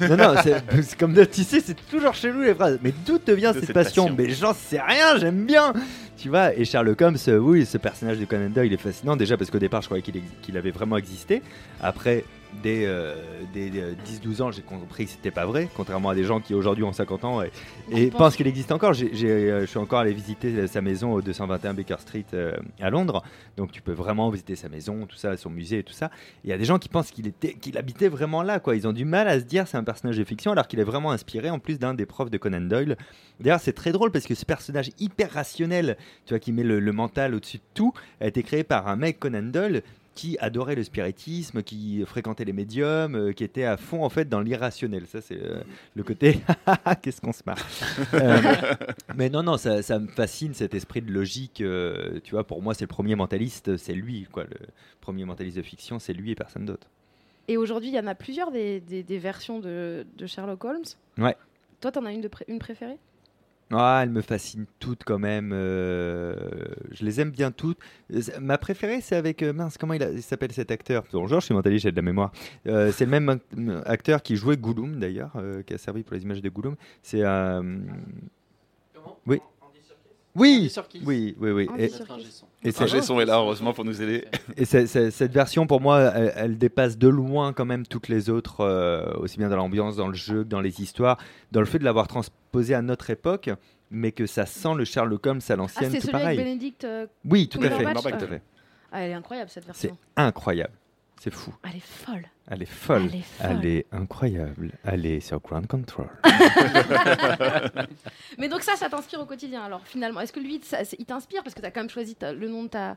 Non, non, c'est, c'est comme de tisser, c'est toujours chez nous les phrases. Mais d'où te vient cette, cette passion, passion. Mais j'en sais rien, j'aime bien. Tu vois, et Sherlock Holmes, oui, ce personnage de Conan Doyle, il est fascinant déjà parce qu'au départ, je croyais qu'il, ex- qu'il avait vraiment existé. Après, dès, euh, dès euh, dix douze ans, j'ai compris que c'était pas vrai, contrairement à des gens qui aujourd'hui ont cinquante ans et, et pense. pensent qu'il existe encore. J'ai, j'ai, euh, je suis encore allé visiter sa maison au deux cent vingt et un Baker Street euh, à Londres, donc tu peux vraiment visiter sa maison, tout ça, son musée et tout ça. Il y a des gens qui pensent qu'il, était, qu'il habitait vraiment là, quoi. Ils ont du mal à se dire c'est un personnage de fiction alors qu'il est vraiment inspiré en plus d'un des profs de Conan Doyle. D'ailleurs, c'est très drôle parce que ce personnage hyper rationnel, tu vois, qui met le, le mental au-dessus de tout, a été créé par un mec, Conan Doyle, qui adorait le spiritisme, qui fréquentait les médiums, euh, qui était à fond en fait dans l'irrationnel. Ça c'est euh, le côté qu'est-ce qu'on se marre. euh, mais non non, ça, ça me fascine cet esprit de logique. Euh, tu vois, pour moi c'est le premier mentaliste, c'est lui quoi. Le premier mentaliste de fiction, c'est lui et personne d'autre. Et aujourd'hui il y en a plusieurs des, des, des versions de, de Sherlock Holmes. Ouais. Toi t'en as une de pr- une préférée? Ah, elles me fascinent toutes quand même. Euh, je les aime bien toutes. Ma préférée, c'est avec euh, mince. Comment il, a, il s'appelle cet acteur ? Bonjour, je suis mentaliste, j'ai de la mémoire. Euh, c'est le même acteur qui jouait Gollum d'ailleurs, euh, qui a servi pour les images de Gollum. C'est euh, comment ? Oui. Oui, oui, oui, oui. Et, et c'est Gesson est là heureusement pour nous aider. Et c'est, c'est, cette version pour moi, elle, elle dépasse de loin quand même toutes les autres, euh, aussi bien dans l'ambiance, dans le jeu, que dans les histoires, dans le fait de l'avoir transposé à notre époque, mais que ça sent le Sherlock Holmes à l'ancienne. Ah, c'est tout celui pareil. Avec Benedict. Euh, oui, tout à fait. Match, euh, tout à fait. Ah, elle est incroyable cette version. C'est incroyable, c'est fou. Elle est folle. Elle est folle. Elle est, folle. Elle est incroyable. Elle est sur Grand Contrôle. Mais donc ça, ça t'inspire au quotidien alors finalement. Est-ce que lui, ça, il t'inspire parce que t'as quand même choisi ta, le nom de ta...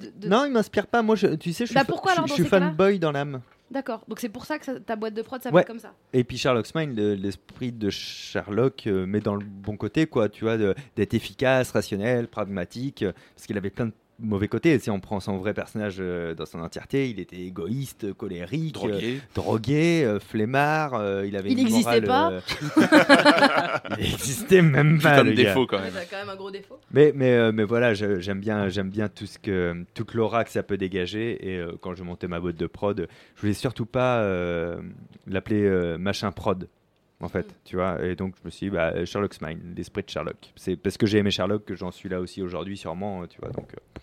De, de... Non, il m'inspire pas. Moi, je, tu sais, je suis, bah pourquoi, fa- alors, je, je suis fanboy dans l'âme. D'accord. Donc c'est pour ça que ça, ta boîte de prod, ça ouais. fait comme ça. Et puis Sherlock's Mind, le, l'esprit de Sherlock, euh, mais dans le bon côté, quoi. Tu vois, de, d'être efficace, rationnel, pragmatique, euh, parce qu'il avait plein de mauvais côté. Si on prend son vrai personnage euh, dans son entièreté, il était égoïste, colérique, drogué, euh, drogué euh, flemmard. Euh, il avait il n'existait pas. Euh... il n'existait même pas. C'est un défaut gars. Quand même. Ouais, quand même un gros défaut. Mais mais euh, mais voilà, je, j'aime bien j'aime bien tout ce que toute l'aura que ça peut dégager. Et euh, quand je montais ma boîte de prod, je voulais surtout pas euh, l'appeler euh, machin prod. En fait, mmh. tu vois, et donc je me suis dit, bah, Sherlock's Mind, l'esprit de Sherlock. C'est parce que j'ai aimé Sherlock que j'en suis là aussi aujourd'hui, sûrement, tu vois, donc euh,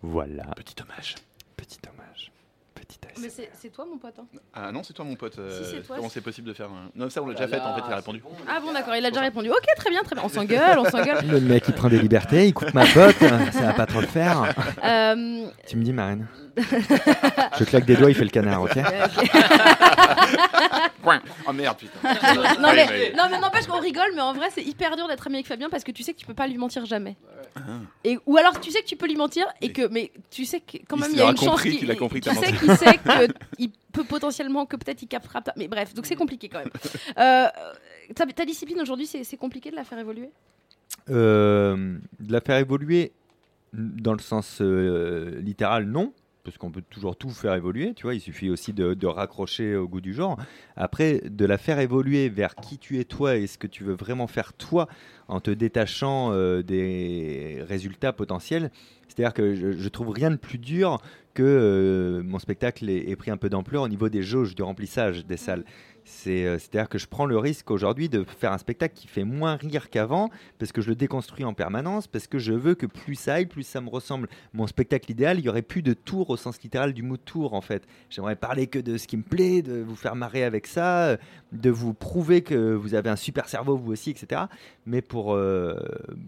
voilà. Petit hommage. Petit hommage. Petit A S M R. Mais c'est, c'est toi, mon pote, hein. Ah non, c'est toi, mon pote. Euh, si c'est toi, comment c'est, c'est possible de faire un... Non, ça, on l'a déjà fait, en fait, il a répondu. Bon, ah bon, d'accord, il a déjà répondu. Ok, très bien, très bien. On s'engueule, on s'engueule. Le mec, il prend des libertés, il coupe ma pote, ça va pas trop le faire. Euh... Tu me dis, Marine. Je claque des doigts, il fait le canard, ok. Oh merde, putain. Non, mais, mais... non mais n'empêche qu'on rigole, mais en vrai c'est hyper dur d'être ami avec Fabien parce que tu sais que tu peux pas lui mentir jamais. Et ou alors tu sais que tu peux lui mentir et que mais tu sais que quand même il y a une chance qu'il, qu'il a compris que tu sais qu'il sait qu'il peut potentiellement que peut-être il captera pas. Mais bref, donc c'est compliqué quand même. Euh, ta, ta discipline aujourd'hui, c'est, c'est compliqué de la faire évoluer. Euh, de la faire évoluer dans le sens euh, littéral, non. Parce qu'on peut toujours tout faire évoluer, tu vois. Il suffit aussi de, de raccrocher au goût du genre. Après, de la faire évoluer vers qui tu es toi et ce que tu veux vraiment faire toi en te détachant euh, des résultats potentiels. C'est-à-dire que je, je trouve rien de plus dur que euh, mon spectacle ait, ait pris un peu d'ampleur au niveau des jauges de remplissage des salles. C'est, euh, c'est-à-dire que je prends le risque aujourd'hui de faire un spectacle qui fait moins rire qu'avant parce que je le déconstruis en permanence, parce que je veux que plus ça aille, plus ça me ressemble. Mon spectacle idéal, il n'y aurait plus de tour au sens littéral du mot tour en fait. J'aimerais parler que de ce qui me plaît, de vous faire marrer avec ça, de vous prouver que vous avez un super cerveau vous aussi, et cetera. Mais pour, euh,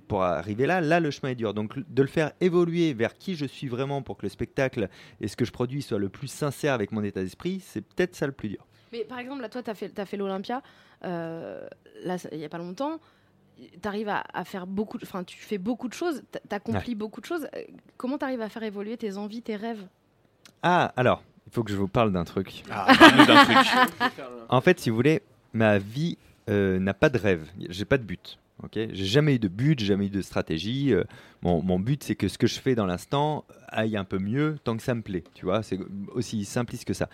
pour arriver là, là le chemin est dur. Donc de le faire évoluer vers qui je suis vraiment pour que le spectacle et ce que je produis soit le plus sincère avec mon état d'esprit, c'est peut-être ça le plus dur. Mais par exemple, là, toi, tu as fait, t'as fait l'Olympia, euh, là, il n'y a pas longtemps, tu arrives à, à faire beaucoup, enfin, tu fais beaucoup de choses, tu accomplis ouais. beaucoup de choses. Comment tu arrives à faire évoluer tes envies, tes rêves ? Ah, alors, il faut que je vous parle d'un truc. Ah, parle-nous d'un truc. En fait, si vous voulez, ma vie euh, n'a pas de rêve, j'ai pas de but. Okay, j'ai jamais eu de but, j'ai jamais eu de stratégie. Euh, mon, mon but, c'est que ce que je fais dans l'instant aille un peu mieux tant que ça me plaît. Tu vois, c'est aussi simpliste que ça.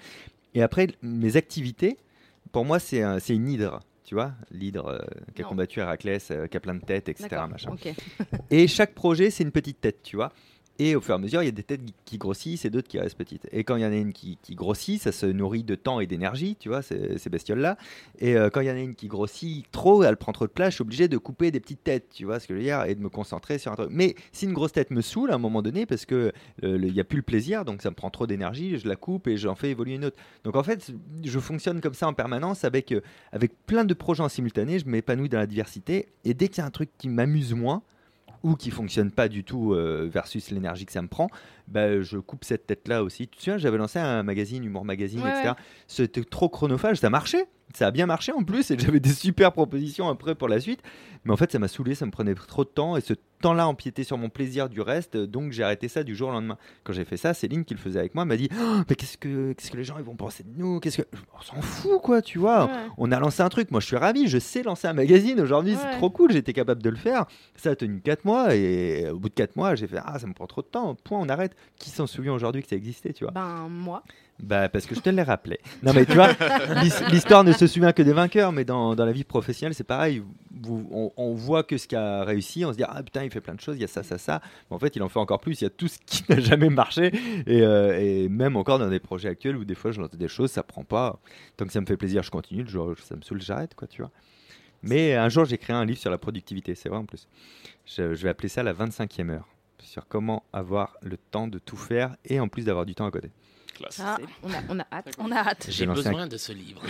Et après, mes activités, pour moi, c'est, un, c'est une hydre, tu vois, l'hydre euh, qui a non. combattu Héraclès, euh, qui a plein de têtes, et cetera. Machin. Okay. Et chaque projet, c'est une petite tête, tu vois. Et au fur et à mesure, il y a des têtes qui grossissent et d'autres qui restent petites. Et quand il y en a une qui, qui grossit, ça se nourrit de temps et d'énergie, tu vois, ces, ces bestioles-là. Et euh, quand il y en a une qui grossit trop, elle prend trop de place, je suis obligé de couper des petites têtes, tu vois ce que je veux dire, et de me concentrer sur un truc. Mais si une grosse tête me saoule à un moment donné, parce qu'il n'y euh, a plus le plaisir, donc ça me prend trop d'énergie, je la coupe et j'en fais évoluer une autre. Donc en fait, je fonctionne comme ça en permanence, avec, euh, avec plein de projets en simultané, je m'épanouis dans la diversité. Et dès qu'il y a un truc qui m'amuse moins, ou qui ne fonctionne pas du tout euh, versus l'énergie que ça me prend, bah, je coupe cette tête-là aussi. Tu te souviens, j'avais lancé un magazine, Humour Magazine, ouais, et cetera. Ouais. C'était trop chronophage, ça marchait. Ça a bien marché en plus et j'avais des super propositions après pour la suite. Mais en fait, ça m'a saoulé, ça me prenait trop de temps et ce temps-là empiétait sur mon plaisir du reste. Donc, j'ai arrêté ça du jour au lendemain. Quand j'ai fait ça, Céline, qui le faisait avec moi, m'a dit oh, mais qu'est-ce que, qu'est-ce que les gens ils vont penser de nous qu'est-ce que... On s'en fout, quoi, tu vois. Ouais. On a lancé un truc. Moi, je suis ravi. Je sais lancer un magazine aujourd'hui. Ouais. C'est trop cool. J'étais capable de le faire. Ça a tenu quatre mois et au bout de quatre mois, j'ai fait ah, ça me prend trop de temps. Point, on arrête. Qui s'en souvient aujourd'hui que ça existait, tu vois? Ben, moi. Bah, parce que je te l'ai rappelé. Non, mais tu vois, l'histoire ne se souvient que des vainqueurs, mais dans, dans la vie professionnelle, c'est pareil. Vous, on, on voit que ce qui a réussi, on se dit ah putain, il fait plein de choses, il y a ça, ça, ça. Mais en fait, il en fait encore plus, il y a tout ce qui n'a jamais marché. Et, euh, et même encore dans des projets actuels où des fois, je lance des choses, ça prend pas. Tant que ça me fait plaisir, je continue. Le jour où ça me saoule, j'arrête, quoi, tu vois. Mais un jour, j'ai créé un livre sur la productivité, c'est vrai en plus. Je, je vais appeler ça la vingt-cinquième heure, sur comment avoir le temps de tout faire et en plus d'avoir du temps à côté. Ah, on, a, on a hâte, on a hâte. J'ai, J'ai besoin un... de ce livre.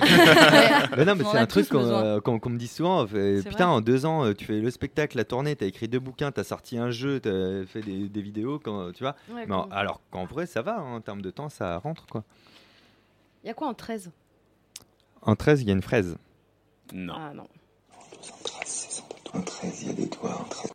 ben non, mais on c'est un truc qu'on, euh, qu'on, qu'on me dit souvent. Fait, putain, vrai. En deux ans, euh, tu fais le spectacle, la tournée, t'as écrit deux bouquins, t'as sorti un jeu, t'as fait des, des vidéos, quand, tu vois. Ouais, mais en, alors qu'en vrai, ça va, hein, en termes de temps, ça rentre, quoi. Il y a quoi en treize? En treize, il y a une fraise. Non. Ah non. En treize, c'est sans doute. En treize, il y a des doigts. En treize.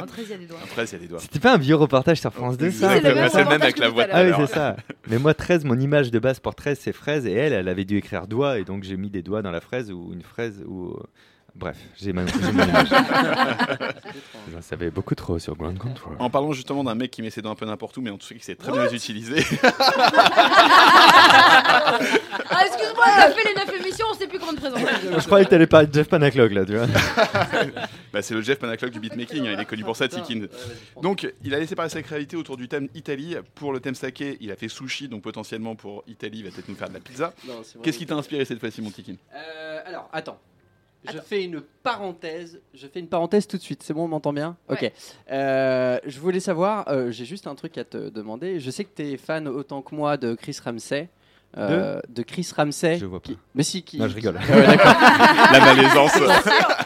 En treize, il y a des doigts. En treize, il y a des doigts. C'était pas un vieux reportage sur France deux, ça? C'est le même, c'est même avec la voix. Ah oui, c'est ça. Mais moi, treize, mon image de base pour treize, c'est fraise. Et elle, elle avait dû écrire doigt. Et donc, j'ai mis des doigts dans la fraise ou une fraise ou. Bref, j'ai ma, j'ai ma image. J'en savais beaucoup trop sur Grand Contrôle. En parlant justement d'un mec qui met ses doigts un peu n'importe où, mais on sait qu'il s'est très What? bien utilisé. Ah, excuse-moi, t'as fait les neuf émissions, on sait plus comment te présenter. Je croyais que t'allais parler de Jeff Panaclock, là, tu vois. Bah, c'est le Jeff Panaclock du beatmaking, hein, il est connu pour ça, Tikin. Donc, il a laissé parler sa créativité autour du thème Italie. Pour le thème saké, il a fait sushi, donc potentiellement pour Italie, il va peut-être nous faire de la pizza. Non, qu'est-ce qui t'a inspiré cette fois-ci, mon Tikin? euh, Alors, attends. Je Attends. fais une parenthèse. Je fais une parenthèse tout de suite. C'est bon, on m'entend bien? Ouais. Ok. Euh, je voulais savoir. Euh, j'ai juste un truc à te demander. Je sais que t'es fan autant que moi de Chris Ramsey. Euh, de, de Chris Ramsey. Je vois pas. Qui... Mais si. Qui... Non, je rigole. Ah ouais, d'accord. La malaisance.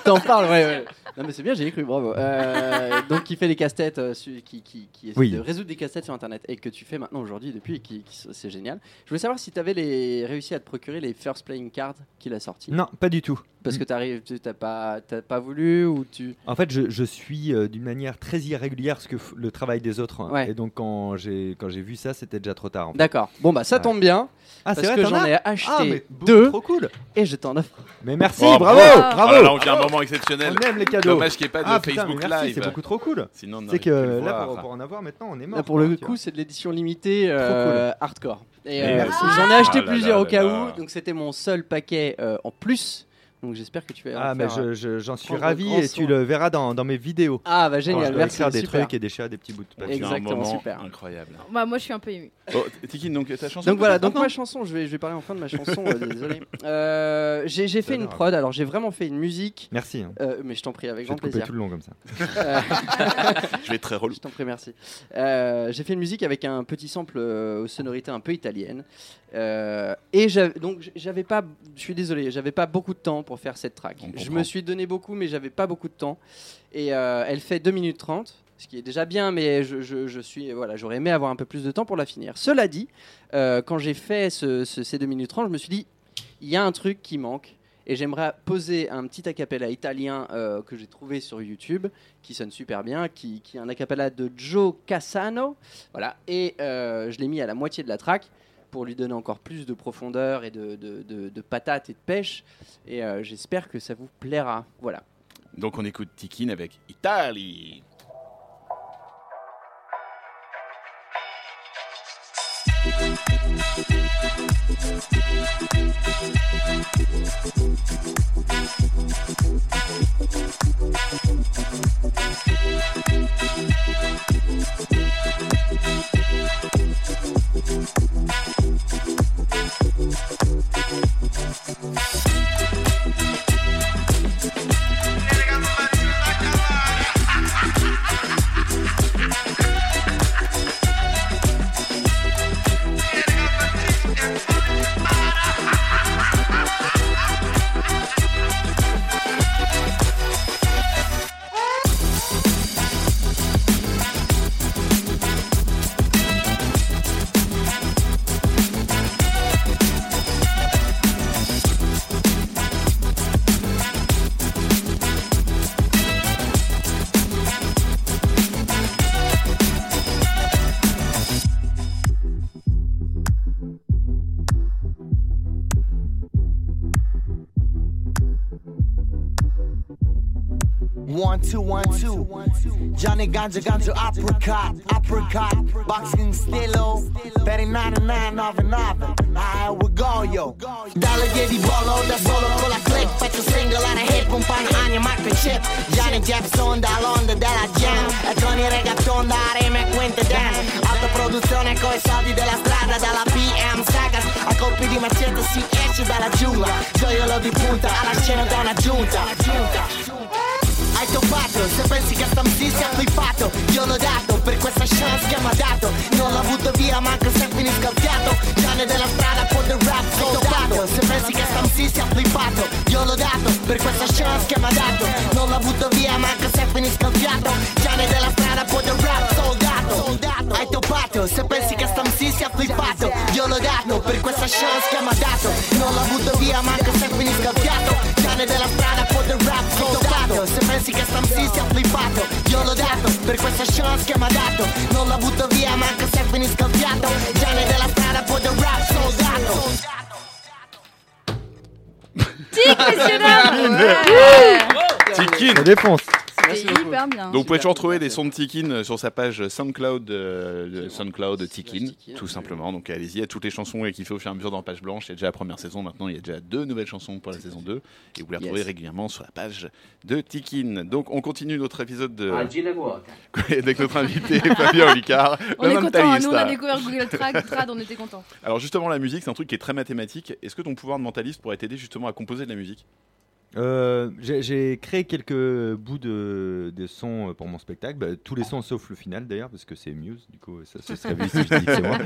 T'en parles, ouais, ouais. Non, mais c'est bien. J'ai cru. Bravo. Euh, donc, qui fait les casse-têtes, euh, qui qui qui, qui essaie oui. de résoudre des casse-têtes sur Internet et que tu fais maintenant aujourd'hui depuis. Et qui, qui c'est génial. Je voulais savoir si t'avais les réussi à te procurer les first playing cards qu'il a sortis. Non, pas du tout. Parce que t'arrives, t'as pas, t'as pas voulu ou tu. En fait, je, je suis euh, d'une manière très irrégulière ce que f- le travail des autres. Hein. Ouais. Et donc quand j'ai quand j'ai vu ça, c'était déjà trop tard. En fait. D'accord. Bon bah ça tombe ouais. bien. Ah, parce c'est vrai, que t'en j'en ai acheté ah, mais deux. Trop cool. Et je t'en offre. Mais merci, oh, bravo, bravo. Ah. bravo. Ah, là, on vit un moment exceptionnel. On aime les cadeaux. Dommage qu'il n'y ait pas de ah, Facebook putain, merci, Live. C'est beaucoup trop cool. Sinon, on c'est que euh, là pour, pour en avoir maintenant, on est mort. Là pour quoi, le coup, c'est de l'édition limitée euh, hardcore. Et j'en ai acheté plusieurs au cas où. Donc c'était mon seul paquet en plus. Donc j'espère que tu vas. Ah mais je, je, j'en suis ravi et soin. Tu le verras dans, dans mes vidéos. Ah bah génial, merci. Faire des super. Trucs et des chats, des petits bouts de papier. Exactement, super, incroyable. Bah moi je suis un peu ému. Oh, Tikin, donc ta chanson. Donc voilà, donc ma chanson, je vais je vais parler enfin de ma chanson. euh, désolé. Euh, j'ai j'ai fait une prod. Alors j'ai vraiment fait une musique. Merci. Hein. Euh, mais je t'en prie, avec grand plaisir. Je vais te couper tout le long comme ça. Je vais être très relou. Je t'en prie, merci. Euh, j'ai fait une musique avec un petit sample euh, aux sonorités un peu italiennes. Euh, et j'avais, donc j'avais pas, je suis désolé, j'avais pas beaucoup de temps pour faire cette track. Je me suis donné beaucoup, mais j'avais pas beaucoup de temps. Et euh, elle fait deux minutes trente, ce qui est déjà bien, mais je, je, je suis, voilà, j'aurais aimé avoir un peu plus de temps pour la finir. Cela dit, euh, quand j'ai fait ce, ce, ces deux minutes trente, je me suis dit, il y a un truc qui manque. Et j'aimerais poser un petit acapella italien euh, que j'ai trouvé sur YouTube, qui sonne super bien, qui, qui est un acapella de Joe Cassano. Voilà, et euh, je l'ai mis à la moitié de la track, pour lui donner encore plus de profondeur et de, de, de, de patates et de pêche. Et euh, j'espère que ça vous plaira. Voilà. Donc on écoute Tikin avec Italie. One, two, one, two. Johnny Ganja Ganja apricot, apricot. Boxing stilo, Betty novantanove, novantanove. Iowa Goyo. Dall'idea di volo da solo con la click. Faccio single alla hip, un pan agna microchip. Johnny Jepson dall'onda della jam. E Tony Reggaeton da Reme Quinte Dan. Autoproduzione coi soldi della strada, dalla P M Saga. A colpi di macete si esce dalla giungla. Gioiello di punta alla scena da una giunta. Giunta. Hai toppato, se pensi che a Stamsi sia flippato. Io l'ho dato, per questa chance che mi ha dato. Non l'ho butto via, manco se finisco al fiato. Gianne della strada con del rap soldato. Se pensi che a Stamsi sia flippato. Io l'ho dato, per questa chance che mi ha dato. Non l'ho butto via, manco se finisco al fiato. Gianne della strada con del rap soldato. Hai toppato, se pensi che a Stamsi sia flippato. Io l'ho dato, per questa chance che mi ha dato. Non l'ho butto via, manco se finisco al fiato. Gianne della strada con del rap soldato. Se pensi che Stamsi sia flippato, io l'ho dato, per questa chance che mi ha dato. Non l'ho butto via, manco se finisco il fiato. Gianni della strada, poi del rap soldato. Tikin, on défonce. Merci hyper bien. Donc vous pouvez toujours trouver des sons de Tikin sur sa page SoundCloud, euh, SoundCloud Tikin, tout simplement. Donc allez-y, il y a toutes les chansons et qu'il fait au fur et à mesure dans Page Blanche. Il y a déjà la première saison, maintenant il y a déjà deux nouvelles chansons pour la saison deux. Et vous les retrouvez yes. régulièrement sur la page de Tikin. Donc on continue notre épisode de... avec notre invité Fabien Olicard. On est content, nous on a découvert Google Trad, Trad, on était contents. Alors justement la musique, c'est un truc qui est très mathématique. Est-ce que ton pouvoir de mentaliste pourrait t'aider justement à composer de la musique ? Euh, j'ai, j'ai créé quelques bouts de, de sons pour mon spectacle, bah, tous les sons sauf le final d'ailleurs parce que c'est Muse, du coup ça se serait vu si je dis que c'est moi.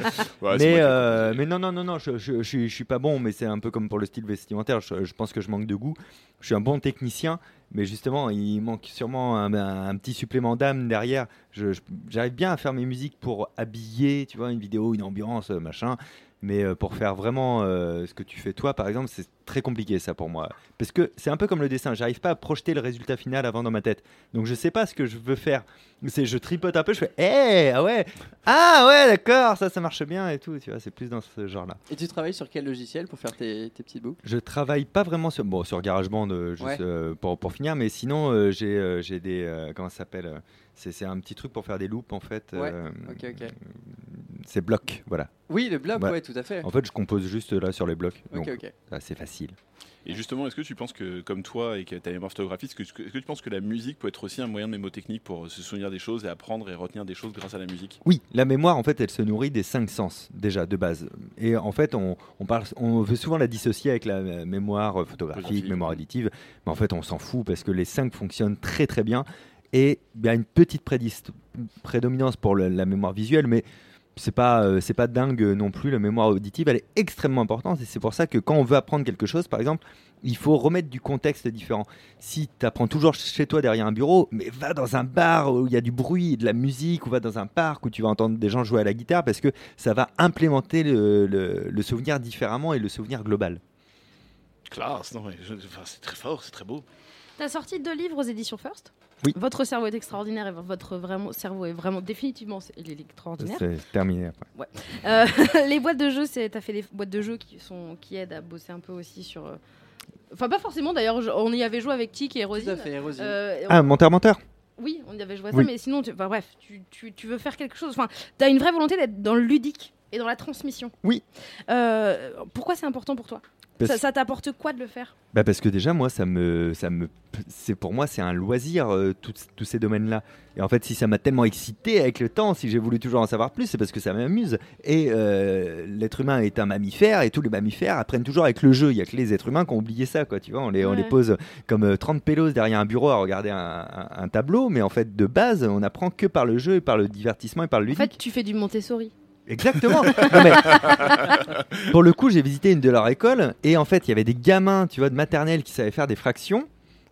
Ouais, mais, c'est euh, mais non non non non, je, je, je, je suis pas bon, mais c'est un peu comme pour le style vestimentaire, je, je pense que je manque de goût. Je suis un bon technicien, mais justement il manque sûrement un, un, un petit supplément d'âme derrière. Je, je, j'arrive bien à faire mes musiques pour habiller, tu vois, une vidéo, une ambiance, machin. Mais pour faire vraiment euh, ce que tu fais toi, par exemple, c'est très compliqué ça pour moi. Parce que c'est un peu comme le dessin, j'arrive pas à projeter le résultat final avant dans ma tête. Donc je sais pas ce que je veux faire. C'est, je tripote un peu, je fais « Eh, ah ouais, ah ouais, d'accord, ça, ça marche bien et tout », tu vois, c'est plus dans ce genre-là. Et tu travailles sur quel logiciel pour faire tes, tes petites boucles ? Je travaille pas vraiment sur, bon, sur GarageBand juste ouais. euh, pour, pour finir, mais sinon euh, j'ai, euh, j'ai des, euh, comment ça s'appelle euh, c'est, c'est un petit truc pour faire des loops en fait. Ouais, euh, ok, ok. Euh, c'est bloc, voilà. Oui, le bloc, ouais. ouais, tout à fait. En fait, je compose juste là sur les blocs, okay, donc okay. Là, c'est facile. Et justement, est-ce que tu penses que, comme toi et que tu as les mémoire photographique, est-ce que, est-ce que tu penses que la musique peut être aussi un moyen de mémotechnique pour se souvenir des choses et apprendre et retenir des choses grâce à la musique ? Oui, la mémoire, en fait, elle se nourrit des cinq sens, déjà, de base. Et en fait, on, on, parle, on veut souvent la dissocier avec la mémoire photographique, Positive. mémoire auditive, mais en fait, on s'en fout parce que les cinq fonctionnent très, très bien. Et il y a une petite prédist- prédominance pour le, la mémoire visuelle, mais... C'est pas, euh, c'est pas dingue non plus, la mémoire auditive, elle est extrêmement importante et c'est pour ça que quand on veut apprendre quelque chose, par exemple, il faut remettre du contexte différent. Si tu apprends toujours chez toi derrière un bureau, mais va dans un bar où il y a du bruit et de la musique, ou va dans un parc où tu vas entendre des gens jouer à la guitare parce que ça va implémenter le, le, le souvenir différemment et le souvenir global. Classe, non mais je, enfin, c'est très fort, c'est très beau. T'as sorti deux livres aux éditions First. Oui. Votre cerveau est extraordinaire et votre vraiment, cerveau est vraiment définitivement il est extraordinaire. C'est terminé après. Ouais. Euh, les boîtes de jeux, c'est, t'as fait des boîtes de jeux qui sont qui aident à bosser un peu aussi sur. Enfin euh, pas forcément d'ailleurs. On y avait joué avec Tic et Rosine. Tout à fait, Rosine. Euh, on... Ah menteur menteur. Oui, on y avait joué à ça, oui. Mais sinon, tu... Enfin, bref, tu, tu tu veux faire quelque chose. Enfin, t'as une vraie volonté d'être dans le ludique et dans la transmission. Oui. Euh, pourquoi c'est important pour toi ? Ça, ça t'apporte quoi de le faire ? Bah parce que déjà moi ça me ça me c'est pour moi c'est un loisir euh, tous ces domaines là et en fait si ça m'a tellement excité avec le temps, si j'ai voulu toujours en savoir plus, c'est parce que ça m'amuse et euh, l'être humain est un mammifère et tous les mammifères apprennent toujours avec le jeu. Il y a que les êtres humains qui ont oublié ça, quoi, tu vois, on les ouais. on les pose comme euh, trente pélos derrière un bureau à regarder un, un, un tableau, mais en fait de base on apprend que par le jeu et par le divertissement et par le ludique. En fait tu fais du Montessori. Exactement. Non, mais pour le coup, j'ai visité une de leurs écoles et en fait, il y avait des gamins, tu vois, de maternelle qui savaient faire des fractions,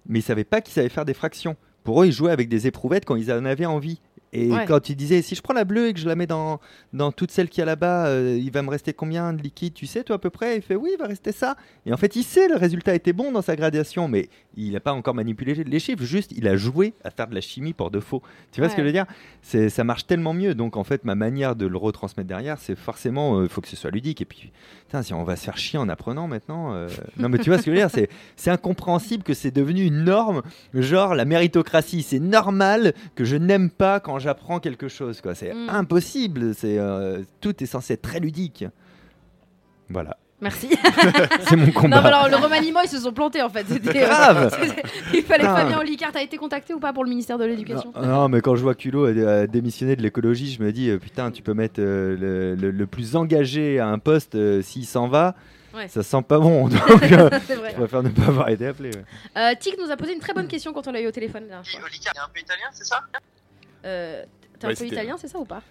mais ils savaient pas qu'ils savaient faire des fractions. Pour eux, ils jouaient avec des éprouvettes quand ils en avaient envie. Et ouais. Quand tu disais, si je prends la bleue et que je la mets dans, dans toute celle qu'il y a là-bas, euh, il va me rester combien de liquide, tu sais, toi, à peu près? Il fait, oui, il va rester ça. Et en fait, il sait, le résultat était bon dans sa gradation, mais il n'a pas encore manipulé les chiffres, juste, il a joué à faire de la chimie pour de faux. Tu vois ouais. ce que je veux dire? C'est, ça marche tellement mieux. Donc, en fait, ma manière de le retransmettre derrière, c'est forcément, il euh, faut que ce soit ludique. Et puis, putain, si on va se faire chier en apprenant maintenant. Euh... Non, mais tu vois ce que je veux dire? C'est, c'est incompréhensible que c'est devenu une norme, genre la méritocratie. C'est normal que je n'aime pas quand j'apprends quelque chose, quoi. C'est mm. impossible. C'est, euh, tout est censé être très ludique. Voilà. Merci. C'est mon combat. Non, mais alors, le remaniement, ils se sont plantés, en fait. C'était grave. Euh, il fallait Tain. Fabien Olicard. T'as été contacté ou pas pour le ministère de l'Éducation? Non, non, mais quand je vois Culot euh, démissionner de l'écologie, je me dis, euh, putain, tu peux mettre euh, le, le, le plus engagé à un poste euh, s'il s'en va. Ouais. Ça sent pas bon, donc euh, je préfère ne pas avoir été appelé. Ouais. Euh, Tic nous a posé une très bonne question quand on l'a eu au téléphone. Olicard est un peu italien, c'est ça? Euh, t'es ouais, un peu c'était... italien, c'est ça ou pas?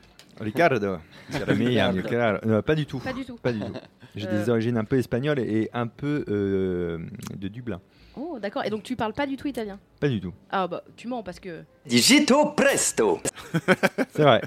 Ricardo, euh, pas du tout. Pas du tout. Pas du tout. J'ai euh... des origines un peu espagnoles et un peu euh, de Dublin. Oh, d'accord. Et donc tu parles pas du tout italien? Pas du tout. Ah bah tu mens parce que. Digito presto. C'est vrai.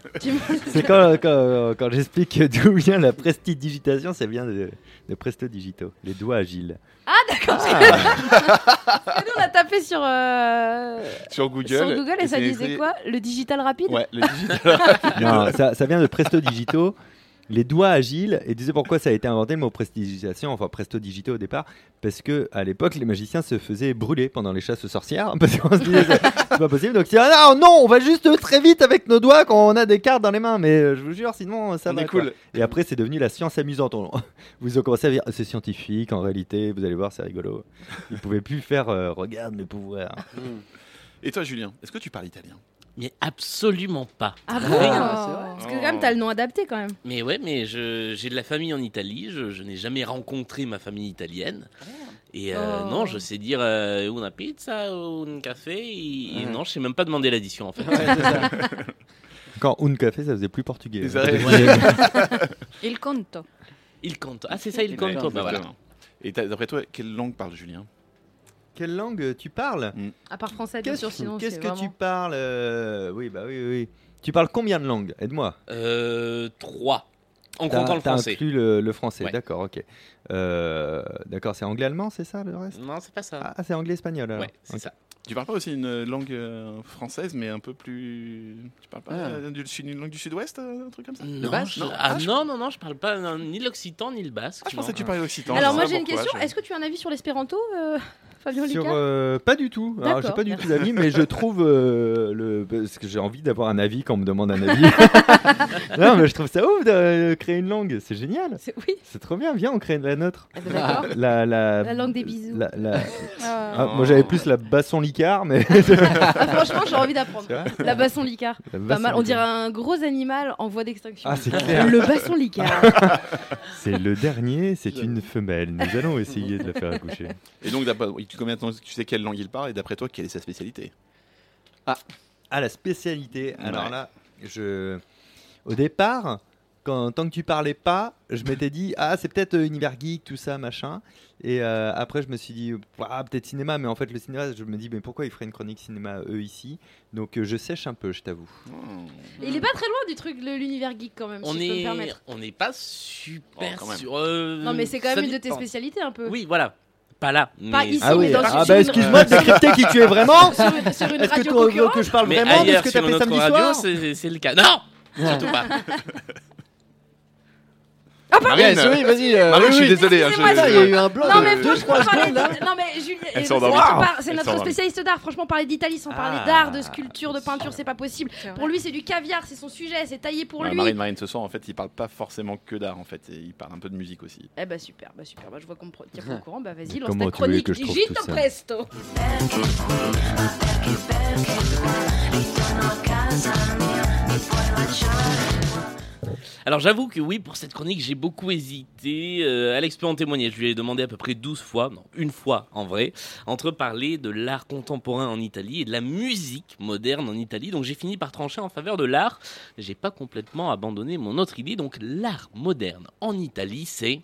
C'est quand, quand, quand j'explique d'où vient la prestidigitation, ça vient de, de presto digito, les doigts agiles. Ah d'accord. Ah. Parce que nous on a tapé sur euh... sur Google. Sur Google et, et ça disait écrit... quoi? Le digital rapide. Ouais, le digital rapide. Non, ça, ça vient de presto digito. Les doigts agiles, et tu sais pourquoi ça a été inventé le mot prestidigitation, enfin presto digito au départ, parce qu'à l'époque, les magiciens se faisaient brûler pendant les chasses aux sorcières, parce qu'on se disait c'est, c'est pas possible, donc c'est ah non, non, on va juste très vite avec nos doigts quand on a des cartes dans les mains, mais euh, je vous jure, sinon ça on va. Est cool. Et après, c'est devenu la science amusante. On, vous ont commencé à dire, c'est scientifique, en réalité, vous allez voir, c'est rigolo. Ils pouvaient plus faire, euh, regarde mes pouvoirs. Mm. Et toi, Julien, est-ce que tu parles italien? Mais absolument pas. Ah bon? Parce que quand même, t'as le nom adapté quand même. Mais ouais, mais je, j'ai de la famille en Italie. Je, je n'ai jamais rencontré ma famille italienne. Ah. Et euh, oh. non, je sais dire euh, una pizza, un café. Et, ouais. et non, je sais même pas demander l'addition en fait. Ouais, c'est ça. Quand un café, ça faisait plus portugais. Hein. Ouais. Il conto. Il conto. Ah, c'est ça, il, il conto. Bah, voilà. Et d'après toi, quelle langue parle Julien? Quelle langue tu parles? mm. À part français, bien sûr, sinon qu'est-ce c'est que vraiment... tu parles euh... Oui, bah oui, oui. Tu parles combien de langues? Aide-moi. Euh, trois. En t'as, comptant le français. T'as inclus le, le français, ouais. D'accord, ok. Euh, d'accord, c'est anglais-allemand, c'est ça, le reste? Non, c'est pas ça. Ah, c'est anglais-espagnol, alors. Ouais, c'est okay. ça. Tu parles pas aussi une langue euh, française, mais un peu plus... Tu parles pas ah. euh, du, une langue du sud-ouest, euh, un truc comme ça? Non, basque, je... non. Ah, ah, je... non, non, non, je parle pas non, ni l'occitan, ni le basque. Ah, je non. pensais que tu parlais l'occitan. Alors moi, j'ai une question. Je... Est-ce que tu as un avis sur l'espéranto euh... Sur, euh, pas du tout. Alors, j'ai pas du tout d'avis, mais je trouve euh, le parce que j'ai envie d'avoir un avis quand on me demande un avis. Non, mais je trouve ça ouf de créer une langue, c'est génial. C'est, oui. C'est trop bien. Viens, on crée la nôtre. Ah, d'accord. La, la, la langue des bisous. La, la... Ah. Ah, moi, j'avais plus la Baousson Licard, mais ah, franchement, j'ai envie d'apprendre la Baousson Licard. Pas mal. On dirait un gros animal en voie d'extinction. Ah, c'est clair. Le Baousson Licard. C'est le dernier. C'est une femelle. Nous allons essayer de la faire accoucher. Et donc, d'abord. Combien de temps tu sais quelle langue il parle et d'après toi quelle est sa spécialité? Ah, ah la spécialité. Alors ouais. là, je au départ, quand tant que tu parlais pas, je m'étais dit ah c'est peut-être euh, univers geek tout ça machin. Et euh, après je me suis dit ah, peut-être cinéma, mais en fait le cinéma je me dis mais pourquoi ils feraient une chronique cinéma eux ici? Donc euh, je sèche un peu, je t'avoue. Mmh. Il est pas très loin du truc de l'univers geek quand même. On si est... je peux me permettre. On n'est pas super oh, sur. Euh... Non mais c'est quand même ça une dit... de tes spécialités un peu. Oui voilà. Pas là. Mais... Pas ici, ah oui. mais dans ah une... bah excuse-moi de décrypter qui tu es vraiment. Sur, sur une Est-ce radio que tu veux que je parle mais vraiment ailleurs, de ce que tu as fait samedi radio, soir c'est, c'est le cas. Non ouais. Surtout pas. Ah pardon Marine, oui, vas-y. Euh, Marine, oui, je suis désolé. Hein, je... Il y a eu un blanc de deux trois secondes là. Non mais Julien, c'est notre spécialiste d'art. Franchement, parler d'Italie sans parler d'art, de sculpture, de peinture, c'est pas possible. Pour lui, c'est du caviar, c'est son sujet, c'est taillé pour lui. Marine, Marine, ce soir, en fait, il parle pas forcément que d'art, en fait, il parle un peu de musique aussi. Eh bah super, bah super. Bah je vois qu'on me tire pas au courant. Bah vas-y, lance ta chronique. Digito presto. Alors j'avoue que oui, pour cette chronique, j'ai beaucoup hésité. Euh, Alex peut en témoigner, je lui ai demandé à peu près douze fois, non, une fois en vrai, entre parler de l'art contemporain en Italie et de la musique moderne en Italie. Donc j'ai fini par trancher en faveur de l'art. J'ai pas complètement abandonné mon autre idée. Donc l'art moderne en Italie, c'est...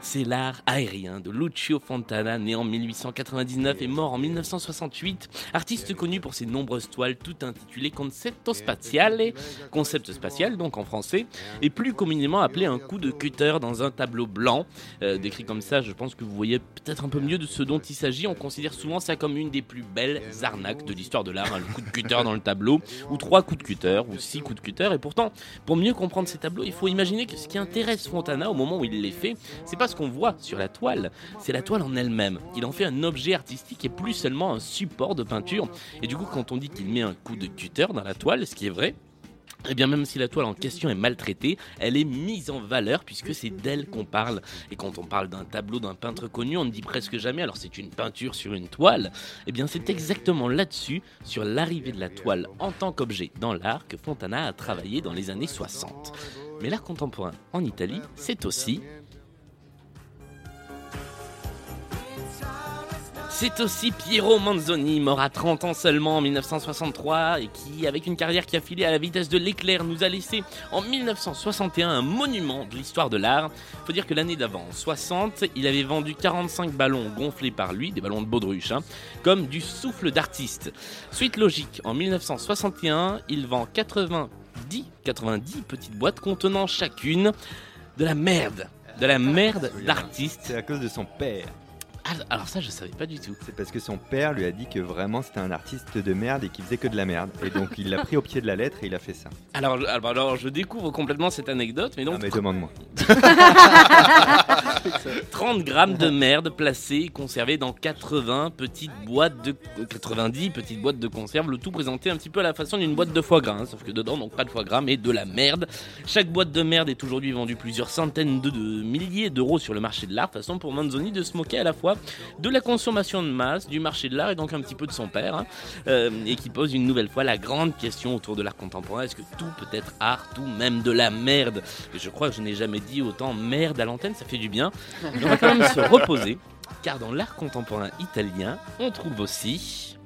C'est l'art aérien de Lucio Fontana, né en mille huit cent quatre-vingt-dix-neuf et mort en mille neuf cent soixante-huit. Artiste connu pour ses nombreuses toiles, toutes intitulées Concepto Spaziale, concept spatial donc en français, et plus communément appelé un coup de cutter dans un tableau blanc. Euh, décrit comme ça, je pense que vous voyez peut-être un peu mieux de ce dont il s'agit. On considère souvent ça comme une des plus belles arnaques de l'histoire de l'art, hein, le coup de cutter dans le tableau, ou trois coups de cutter, ou six coups de cutter. Et pourtant, pour mieux comprendre ces tableaux, il faut imaginer que ce qui intéresse Fontana au moment où il les fait, c'est pas ce qu'on voit sur la toile, c'est la toile en elle-même. Il en fait un objet artistique et plus seulement un support de peinture. Et du coup, quand on dit qu'il met un coup de cutter dans la toile, ce qui est vrai, et eh bien même si la toile en question est maltraitée, elle est mise en valeur puisque c'est d'elle qu'on parle. Et quand on parle d'un tableau d'un peintre connu, on ne dit presque jamais alors c'est une peinture sur une toile. Et eh bien c'est exactement là-dessus, sur l'arrivée de la toile en tant qu'objet dans l'art, que Fontana a travaillé dans les années soixante. Mais l'art contemporain en Italie, c'est aussi... C'est aussi Piero Manzoni, mort à trente ans seulement en mille neuf cent soixante-trois et qui, avec une carrière qui a filé à la vitesse de l'éclair, nous a laissé en mille neuf cent soixante et un un monument de l'histoire de l'art. Faut dire que l'année d'avant, en soixante, il avait vendu quarante-cinq ballons gonflés par lui, des ballons de baudruche, hein, comme du souffle d'artiste. Suite logique, en mille neuf cent soixante et un, il vend quatre-vingt-dix, quatre-vingt-dix petites boîtes contenant chacune de la merde, de la merde d'artiste. C'est à cause de son père. Alors ça je savais pas du tout. C'est parce que son père lui a dit que vraiment c'était un artiste de merde et qu'il faisait que de la merde. Et donc il l'a pris au pied de la lettre et il a fait ça. Alors, alors, alors je découvre complètement cette anecdote mais donc... Ah mais demande-moi. trente grammes de merde placés et conservés dans quatre-vingts petites boîtes de... quatre-vingt-dix petites boîtes de conserve. Le tout présenté un petit peu à la façon d'une boîte de foie gras hein, sauf que dedans donc pas de foie gras mais de la merde. Chaque boîte de merde est aujourd'hui vendue plusieurs centaines de, de milliers d'euros sur le marché de l'art. Façon pour Manzoni de se moquer à la fois de la consommation de masse, du marché de l'art et donc un petit peu de son père hein, euh, et qui pose une nouvelle fois la grande question autour de l'art contemporain. Est-ce que tout peut être art, tout même de la merde? Et je crois que je n'ai jamais dit autant merde à l'antenne, ça fait du bien. Mais on va quand même se reposer car dans l'art contemporain italien on trouve aussi...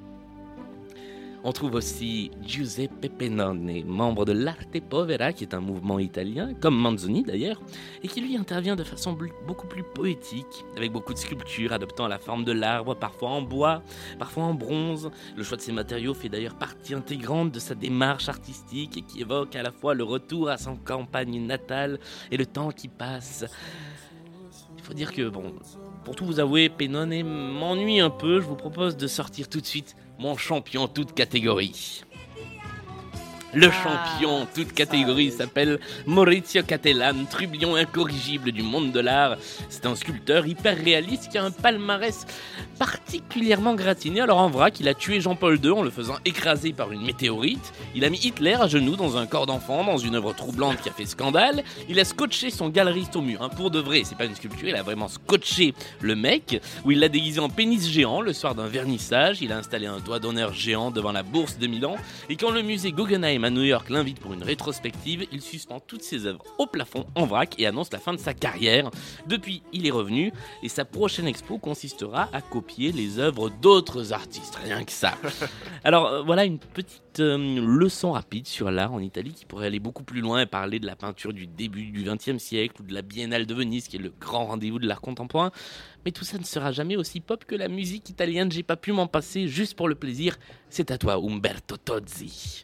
On trouve aussi Giuseppe Penone, membre de l'Arte Povera, qui est un mouvement italien, comme Manzoni d'ailleurs, et qui lui intervient de façon bl- beaucoup plus poétique, avec beaucoup de sculptures adoptant la forme de l'arbre, parfois en bois, parfois en bronze. Le choix de ces matériaux fait d'ailleurs partie intégrante de sa démarche artistique et qui évoque à la fois le retour à son campagne natale et le temps qui passe. Il faut dire que, bon, pour tout vous avouer, Penone m'ennuie un peu, je vous propose de sortir tout de suite... Mon champion toute catégorie. Le champion toute catégorie s'appelle Maurizio Cattelan, trublion incorrigible du monde de l'art. C'est un sculpteur hyper réaliste qui a un palmarès particulièrement gratiné. Alors en vrac, il a tué Jean-Paul deux en le faisant écraser par une météorite. Il a mis Hitler à genoux dans un corps d'enfant, dans une œuvre troublante qui a fait scandale. Il a scotché son galeriste au mur, hein, pour de vrai. C'est pas une sculpture, il a vraiment scotché le mec, où il l'a déguisé en pénis géant le soir d'un vernissage. Il a installé un doigt d'honneur géant devant la bourse de Milan. Et quand le musée Guggenheim à New York l'invite pour une rétrospective, il suspend toutes ses œuvres au plafond en vrac et annonce la fin de sa carrière. Depuis, il est revenu et sa prochaine expo consistera à copier les œuvres d'autres artistes, rien que ça. Alors euh, voilà une petite euh, leçon rapide sur l'art en Italie qui pourrait aller beaucoup plus loin et parler de la peinture du début du vingtième siècle ou de la Biennale de Venise qui est le grand rendez-vous de l'art contemporain. Mais tout ça ne sera jamais aussi pop que la musique italienne, j'ai pas pu m'en passer juste pour le plaisir. C'est à toi Umberto Tozzi.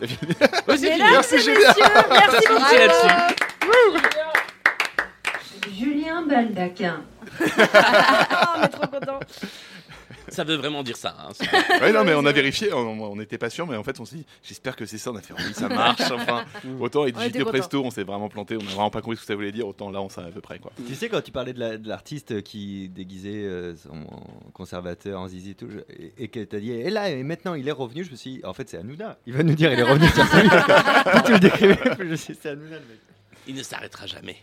Merci, monsieur. Merci beaucoup. Julien Baldacchino. On est trop contents. Ça veut vraiment dire ça. Hein, oui, non, mais on a vérifié, on n'était pas sûr, mais en fait, on s'est dit, j'espère que c'est ça, on a fait, oui, ça marche. Enfin, autant avec Digito Presto, on s'est vraiment planté, on n'a vraiment pas compris ce que ça voulait dire, autant là, on savait à peu près. Quoi. Tu sais, quand tu parlais de, la, de l'artiste qui déguisait euh, son conservateur en zizi et tout, je, et, et que tu as dit, et là, et maintenant, il est revenu, je me suis dit, en fait, c'est Hanouna. Il va nous dire, il est revenu sur sa vie. Tu le décrivais, je sais, c'est Hanouna, le mec. Il ne s'arrêtera jamais.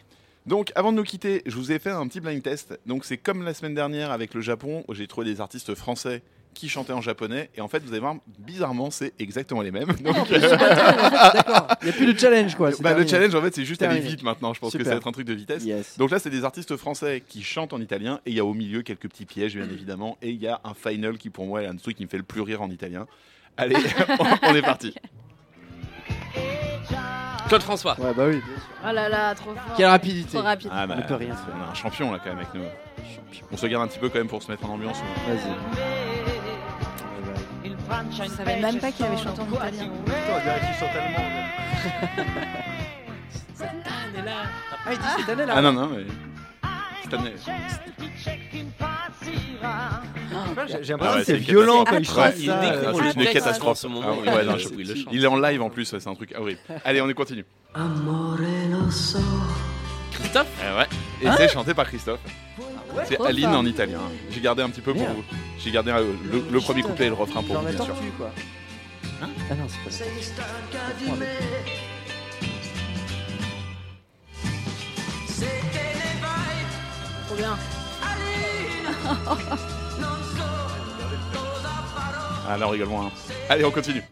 Donc, avant de nous quitter, je vous ai fait un petit blind test. Donc, c'est comme la semaine dernière avec le Japon, où j'ai trouvé des artistes français qui chantaient en japonais. Et en fait, vous allez voir, bizarrement, c'est exactement les mêmes. Donc, euh... d'accord. Il n'y a plus de challenge, quoi. Bah, le challenge, en fait, c'est juste c'est aller terminé. Vite maintenant. Je pense Super. que ça va être un truc de vitesse. Yes. Donc là, c'est des artistes français qui chantent en italien. Et il y a au milieu quelques petits pièges, bien évidemment. Et il y a un final qui, pour moi, est un truc qui me fait le plus rire en italien. Allez, on, on est parti. Claude François. Ouais, bah oui. Oh là là, trop fort. Quelle rapidité. Trop rapide. Ah bah, on ne peut rien faire. On a un champion là quand même avec nous. Champion. On se garde un petit peu quand même pour se mettre en ambiance. Vas-y. Je ne savais même pas qu'il avait chanté en italien. Putain, il a chanté en allemand. Cette année-là. Ah, il dit cette année-là. Ah non, non, mais. Cette année. J'ai l'impression ah ouais, que c'est, c'est violent comme ça. Il découvre le texte catastrophe. Ce moment. Ah ouais, ouais, non, je, il, il est en live en plus, c'est un truc horrible. Allez, on y continue. Christophe eh ouais. Et hein c'est chanté par Christophe. Ah ouais, c'est Aline ça. En italien. J'ai gardé un petit peu pour yeah. vous. J'ai gardé euh, le, le premier couplet et le refrain pour vous, bien sûr. Quoi. Hein ah non, c'est pas ça. Trop bien. Alors, rigole moins. Hein. Allez, on continue.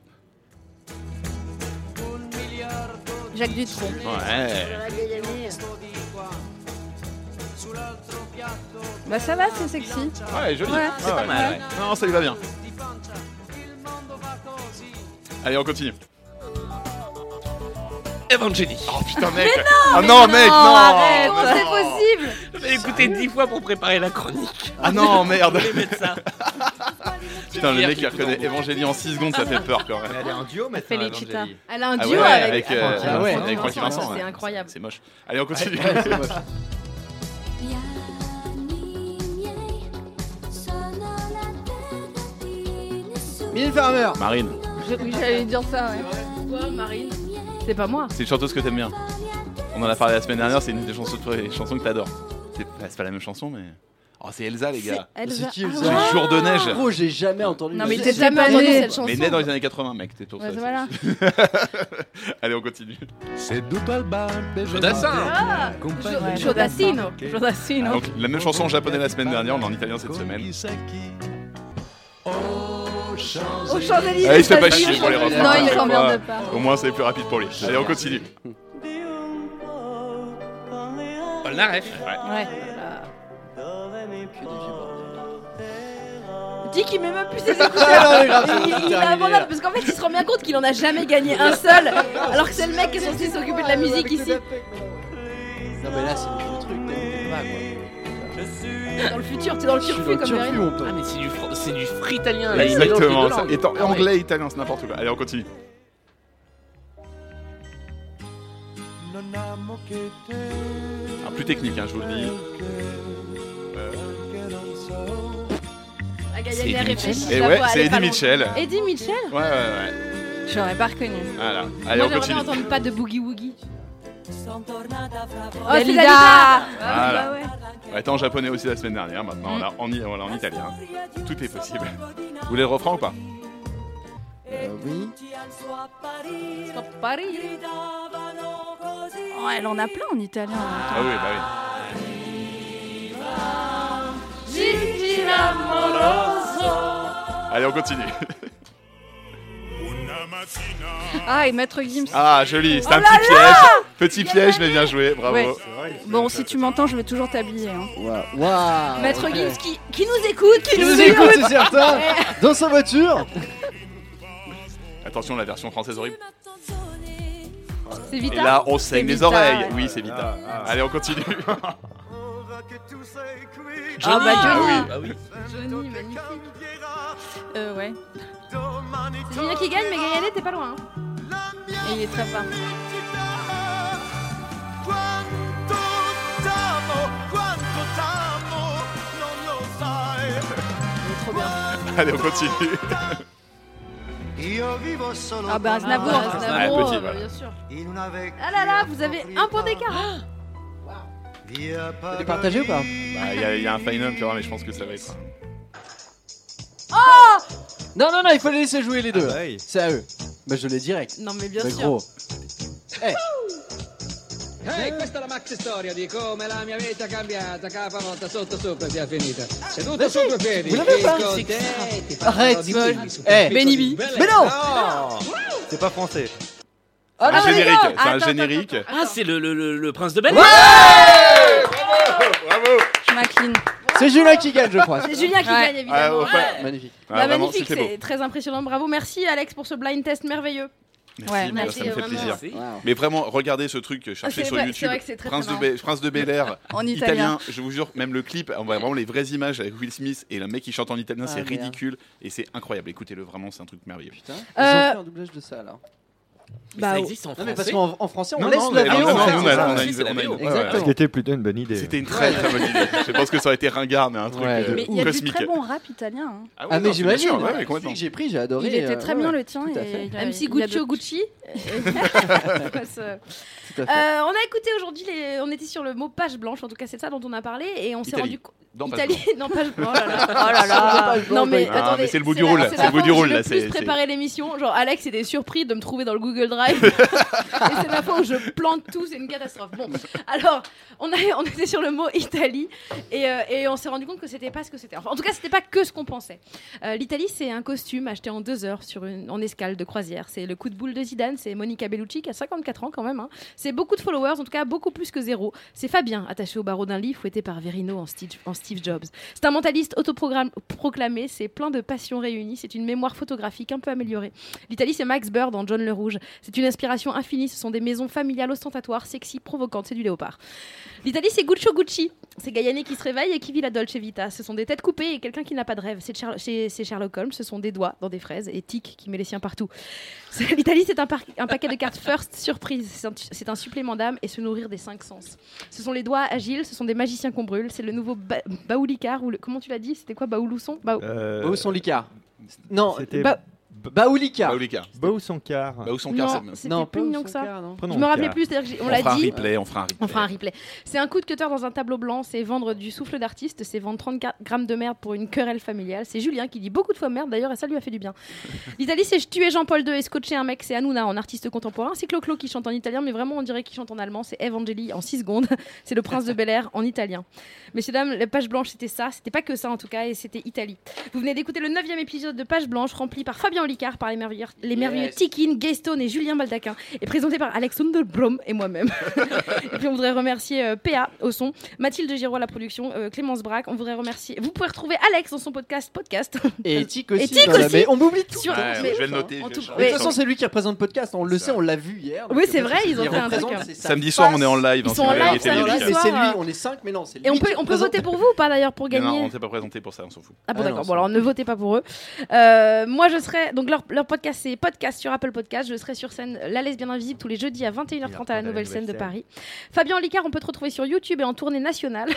Jacques Dutronc. Ouais. Bah, ça va, c'est sexy. Ouais, joli. Ouais, c'est ah, pas ouais. mal. Ouais. Non, ça lui va bien. Allez, on continue. Evangélie. Oh putain, mec. Mais non, ah mais non, mec, non. Arrête. Comment non. c'est possible? J'ai écouté dix fois pour préparer la chronique. Ah non, merde. Je voulais mettre ça. Putain, le mec qui reconnaît Evangélie en six secondes, ça fait peur quand même. Elle est en duo maintenant, Evangélie. Elle a un duo avec Francky Vincent. C'est incroyable. C'est moche. Allez, on continue. C'est moche. Mylène Farmer. Marine. J'allais dire ça, ouais. Quoi, Marine? C'est pas moi. C'est une chanteuse que t'aimes bien. On en a parlé la semaine dernière, c'est une des chansons, les chansons que t'adores. C'est, c'est pas la même chanson, mais... Oh, c'est Elsa, les gars. C'est, Elsa. C'est qui, Elsa? Ah, Jour de neige. Gros, j'ai jamais entendu. Non, mais t'es jamais entendu cette chanson. Mais né dans les années quatre-vingts, mec, t'es tout ouais, ça. Voilà. Allez, on continue. Jodassin. Ah, Jodassino. Jodassino. Donc, la même chanson en japonais la semaine dernière, on est en italien cette semaine. Au Champs-Élysées. Ah, il se fait pas chier pour les reprendre. Non, il s'emmerde pas. Au moins, c'est plus rapide pour lui. Allez, on continue. Paul Naref. Ouais. Ouais. Dit qu'il met même plus ses écouteurs. Il est abandonné parce qu'en fait, il se rend bien compte qu'il en a jamais gagné un seul, alors que c'est le mec qui est censé s'occuper de la musique ici. Non mais là, c'est le truc. Dans le futur, t'es dans le turfu comme Vérino. Ah mais c'est du fr- c'est du free italien. Là, exactement. Et en anglais, italien, c'est n'importe quoi. Allez, on continue. Ah, plus technique, hein, je vous le dis. C'est Eddie Mitchell. Et ouais, c'est Eddie Mitchell. Eddie Mitchell ? Ouais, ouais, ouais. Je l'aurais pas reconnu. Voilà. Allez, moi, on continue. Moi, j'aurais pas entendu pas de Boogie Woogie. Oh, c'est Dalida. Voilà. Ouais, ouais. Ouais, t'es en japonais aussi la semaine dernière, maintenant. Mm. On est en, en, en italien. Tout est possible. Vous voulez le refrain ou pas ? Euh, oui. Stop Paris. Oh, elle en a plein en italien. Ah oui, bah oui. Allez, on continue. Ah, et Maître Gims. Ah, joli, c'est oh un petit piège. Petit piège, mais bien joué, bravo. Ouais. Vrai, bon, si tu m'entends, je vais toujours t'habiller. Hein. Wow. Wow. Maître okay. Gims qui, qui nous écoute, qui, qui nous, nous écoute, c'est certain. Dans sa voiture. Attention, la version française horrible. C'est Vita. Et là, on saigne les oreilles. Oui, c'est Vita. Ah, ah. Allez, on continue. Johnny. Ah bah Johnny. Ah oui, bah oui. Johnny, magnifique. Euh, ouais. C'est Julien qui gagne, mais Gaëlle, t'es pas loin. Hein. Et il est très fort. Il est trop bien. Allez, on continue. Ah bah Aznavour, ah, Aznavour, ouais, voilà. Bien sûr. Ah là là, vous avez un point d'écart. T'es partagé ou pas? Bah, il y, y a un final, tu vois, mais je pense que ça va être. Oh! Non, non, non, il faut les laisser jouer les deux. Ah, ouais. C'est à eux. Bah, je l'ai direct. Non, mais bien mais sûr. Gros. Hey. E eh, questa è la maxi storia di come la mia vita è cambiata, capa volta sotto sopra si è finita. Seduto su due piedi, con te ti faccio eh, Benibi. Mais non, non. C'est pas français. Oh, un non, générique, c'est un attends, générique. Attends, attends, attends. Ah, c'est le, le, le, le prince de Bel-Air. Ouais, bravo, bravo. Je m'incline. C'est Julien qui gagne, je crois. C'est Julien qui gagne, évidemment. Ah, ouais. Ouais. Magnifique. Ah, bah, vraiment, magnifique, c'est beau. Très impressionnant. Bravo, merci Alex pour ce blind test merveilleux. Merci, ouais, merci, ça me fait plaisir. Wow. Mais vraiment, regardez ce truc, cherchez c'est sur vrai, YouTube. C'est très Prince, très de Be- Prince de Bel-Air en italien. Je vous jure, même le clip, on voit vraiment les vraies images avec Will Smith et le mec qui chante en italien, ah, c'est bien. Ridicule et c'est incroyable. Écoutez-le, vraiment, c'est un truc merveilleux. Putain, ils ont fait un doublage de ça alors. Mais bah, ça existe en non français. Mais parce qu'en en français, on non, laisse non, la V O. Non, non, ce qui était plutôt une bonne idée. C'était une très très bonne idée. Je pense que ça aurait été ringard, mais un truc ouais, euh, mais il y a cosmique. Du très bon rap italien. Hein. Ah, oui, ah, mais non, j'imagine. Sûr, ouais, celui que j'ai pris, j'ai adoré. Il était très euh, bien ouais, le tien. Et même si Guccio Gucci. On a écouté aujourd'hui, on était sur le mot page blanche, en tout cas, c'est ça dont on a parlé. Et on s'est rendu compte. Italie, non, page blanche. Oh là là. Non, mais attendez. C'est le bout du rôle. C'est le bout du rôle. J'ai préparé l'émission. Genre, Alex était surpris de me trouver dans le Google Drive. Et c'est la fois où je plante tout, c'est une catastrophe. Bon, alors, on, a, on était sur le mot Italie et, euh, et on s'est rendu compte que c'était pas ce que c'était. Enfin, en tout cas, c'était pas que ce qu'on pensait. Euh, L'Italie, c'est un costume acheté en deux heures sur une, en escale de croisière. C'est le coup de boule de Zidane, c'est Monica Bellucci qui a cinquante-quatre ans quand même. Hein. C'est beaucoup de followers, en tout cas beaucoup plus que zéro. C'est Fabien, attaché au barreau d'un lit, fouetté par Vérino en Steve, en Steve Jobs. C'est un mentaliste autoproclamé, c'est plein de passions réunies, c'est une mémoire photographique un peu améliorée. L'Italie, c'est Max Bird en John le Rouge. C'est une inspiration infinie, ce sont des maisons familiales ostentatoires, sexy, provocantes, c'est du léopard. L'Italie, c'est Guccio Gucci, c'est Gaïané qui se réveille et qui vit la Dolce Vita. Ce sont des têtes coupées et quelqu'un qui n'a pas de rêve. C'est, Char- chez, c'est Sherlock Holmes, ce sont des doigts dans des fraises et Tic qui met les siens partout. C'est, L'Italie, c'est un, par- un paquet de cartes first, surprise, c'est un, c'est un supplément d'âme et se nourrir des cinq sens. Ce sont les doigts agiles, ce sont des magiciens qu'on brûle, c'est le nouveau ba- Baoulicard, ou le, comment tu l'as dit, c'était quoi Baoulousson Baou- euh... Baousson Licard. Non, c'était... Ba- Baoulika. Baoulika. Baoussoncard. Baoussoncard, c'est c'était non, plus mignon que ça. Non. Je me rappelais plus, c'est-à-dire qu'on l'a dit. On fera un replay, on fera un replay. On fera un replay. C'est un coup de cutter dans un tableau blanc, c'est vendre du souffle d'artiste, c'est vendre trente grammes de merde pour une querelle familiale. C'est Julien qui dit beaucoup de fois merde d'ailleurs et ça lui a fait du bien. L'Italie, c'est tuer Jean-Paul deux et scotcher un mec, c'est Hanouna en artiste contemporain. C'est Clo-Clo qui chante en italien, mais vraiment on dirait qu'il chante en allemand. C'est Evangeli en six secondes. C'est le prince de Bel-Air en italien. Messieurs, dames, les pages blanches, c'était ça. C'était pas que ça en tout cas, et c'était Italie. Vous venez d'écouter le neuvième épisode de Page Blanche rempli par Fabien Olicard, par les merveilleux, les merveilleux yes. Tikin, Gaston et Julien Baldacchino, et présenté par Alexandre Blom et moi-même. Et puis on voudrait remercier euh, P A au son, Mathilde Giroux à la production, euh, Clémence Braque. On voudrait remercier. Vous pouvez retrouver Alex dans son podcast, podcast. Et Tic aussi. Et Tic aussi. Mais on oublie tout. Sur... Ouais, mais, je vais le noter. Tout... Mais, de toute façon, c'est lui qui représente podcast. On le sait, on l'a vu hier. Oui, c'est vrai. Ils ont fait un truc. Samedi soir, on est en live. Ils sont en live. C'est lui. On est cinq, mais non, c'est lui. Et on peut, on peut voter pour vous ou pas d'ailleurs pour gagner. Non, on s'est pas présenté pour ça. On s'en fout. Ah bon, d'accord. Bon, alors ne votez pas pour eux. Moi, je serai. Donc leur, leur podcast, c'est podcast sur Apple Podcast. Je serai sur scène La Lesbienne Invisible tous les jeudis à vingt et une heures trente à la Nouvelle Scène de Paris. Fabien Olicard, on peut te retrouver sur YouTube et en tournée nationale.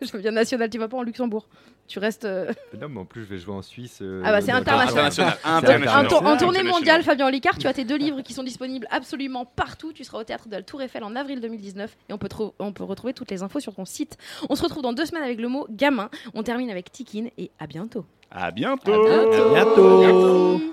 Je viens nationale, tu vas pas en Luxembourg. Tu restes. Euh... Non, mais en plus, je vais jouer en Suisse. Euh, ah, bah, c'est international. international. international. Donc, en, tour, en tournée mondiale, Fabien Olicard, tu as tes deux livres qui sont disponibles absolument partout. Tu seras au théâtre de la Tour Eiffel en avril deux mille dix-neuf et on peut, tr- on peut retrouver toutes les infos sur ton site. On se retrouve dans deux semaines avec le mot gamin. On termine avec Tikin et à bientôt. À bientôt. À bientôt. À bientôt. À bientôt.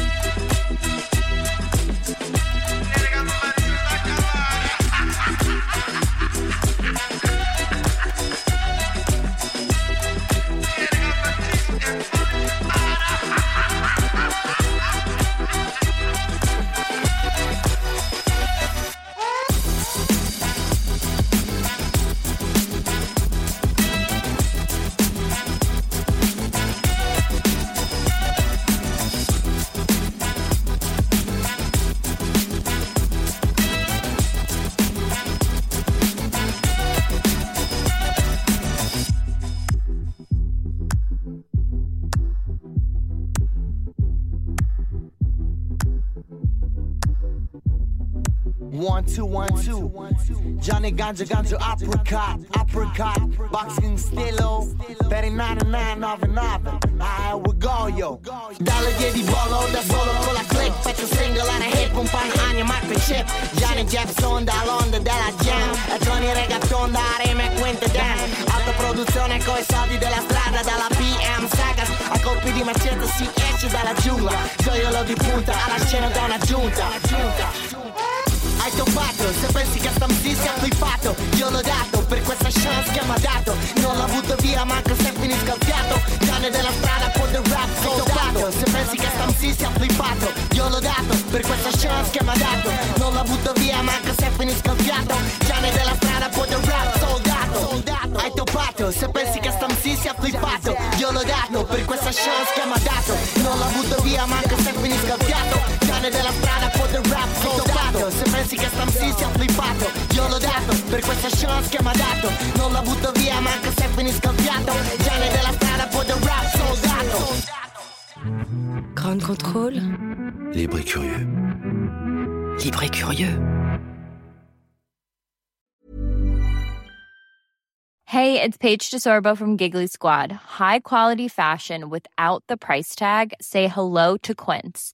One, two, one, two. Johnny Ganja Ganja apricot, apricot. Boxing stilo, thirty-nine and nine of another. I will go, yo. Dalle di bollo da solo con la clip. Faccio single alla hip, un fan agno microchip. Johnny Jepson dall'onda della jam. E Johnny Reggaeton da Reme e Quinte Dan. Autoproduzione coi soldi della strada, dalla P M Sagas. A colpi di macete si esce dalla giungla. Gioiello di punta alla scena da una giunta. Hai toppato, se pensi che a Stamsi sia flippato. Io l'ho dato, per questa chance che mi ha dato. Non l'ho avuto via, manco se finisco il fiato. Cane della strada con il rap soldato. Se pensi che a Stamsi sia flippato. Io l'ho dato, per questa chance che mi ha dato. Non l'ho avuto via, manco se finisco il fiato. Cane della strada con il rap soldato. Hai toppato, se pensi che a Stamsi sia flippato. Io l'ho dato, per questa chance che mi ha dato. Non l'ho avuto via, manco se finisco il fiato. Della strada con il rap soldato. Se pensi che Stamsi sia flippato, io l'ho dato, per questa chance che mi ha dato. Non la butto via, manco se finisco il fiato. Gianni della strada con il rap soldato. Grand Contrôle. Libre et curieux. Libre et curieux. Hey, it's Paige DeSorbo from Giggly Squad. High quality fashion without the price tag. Say hello to Quince.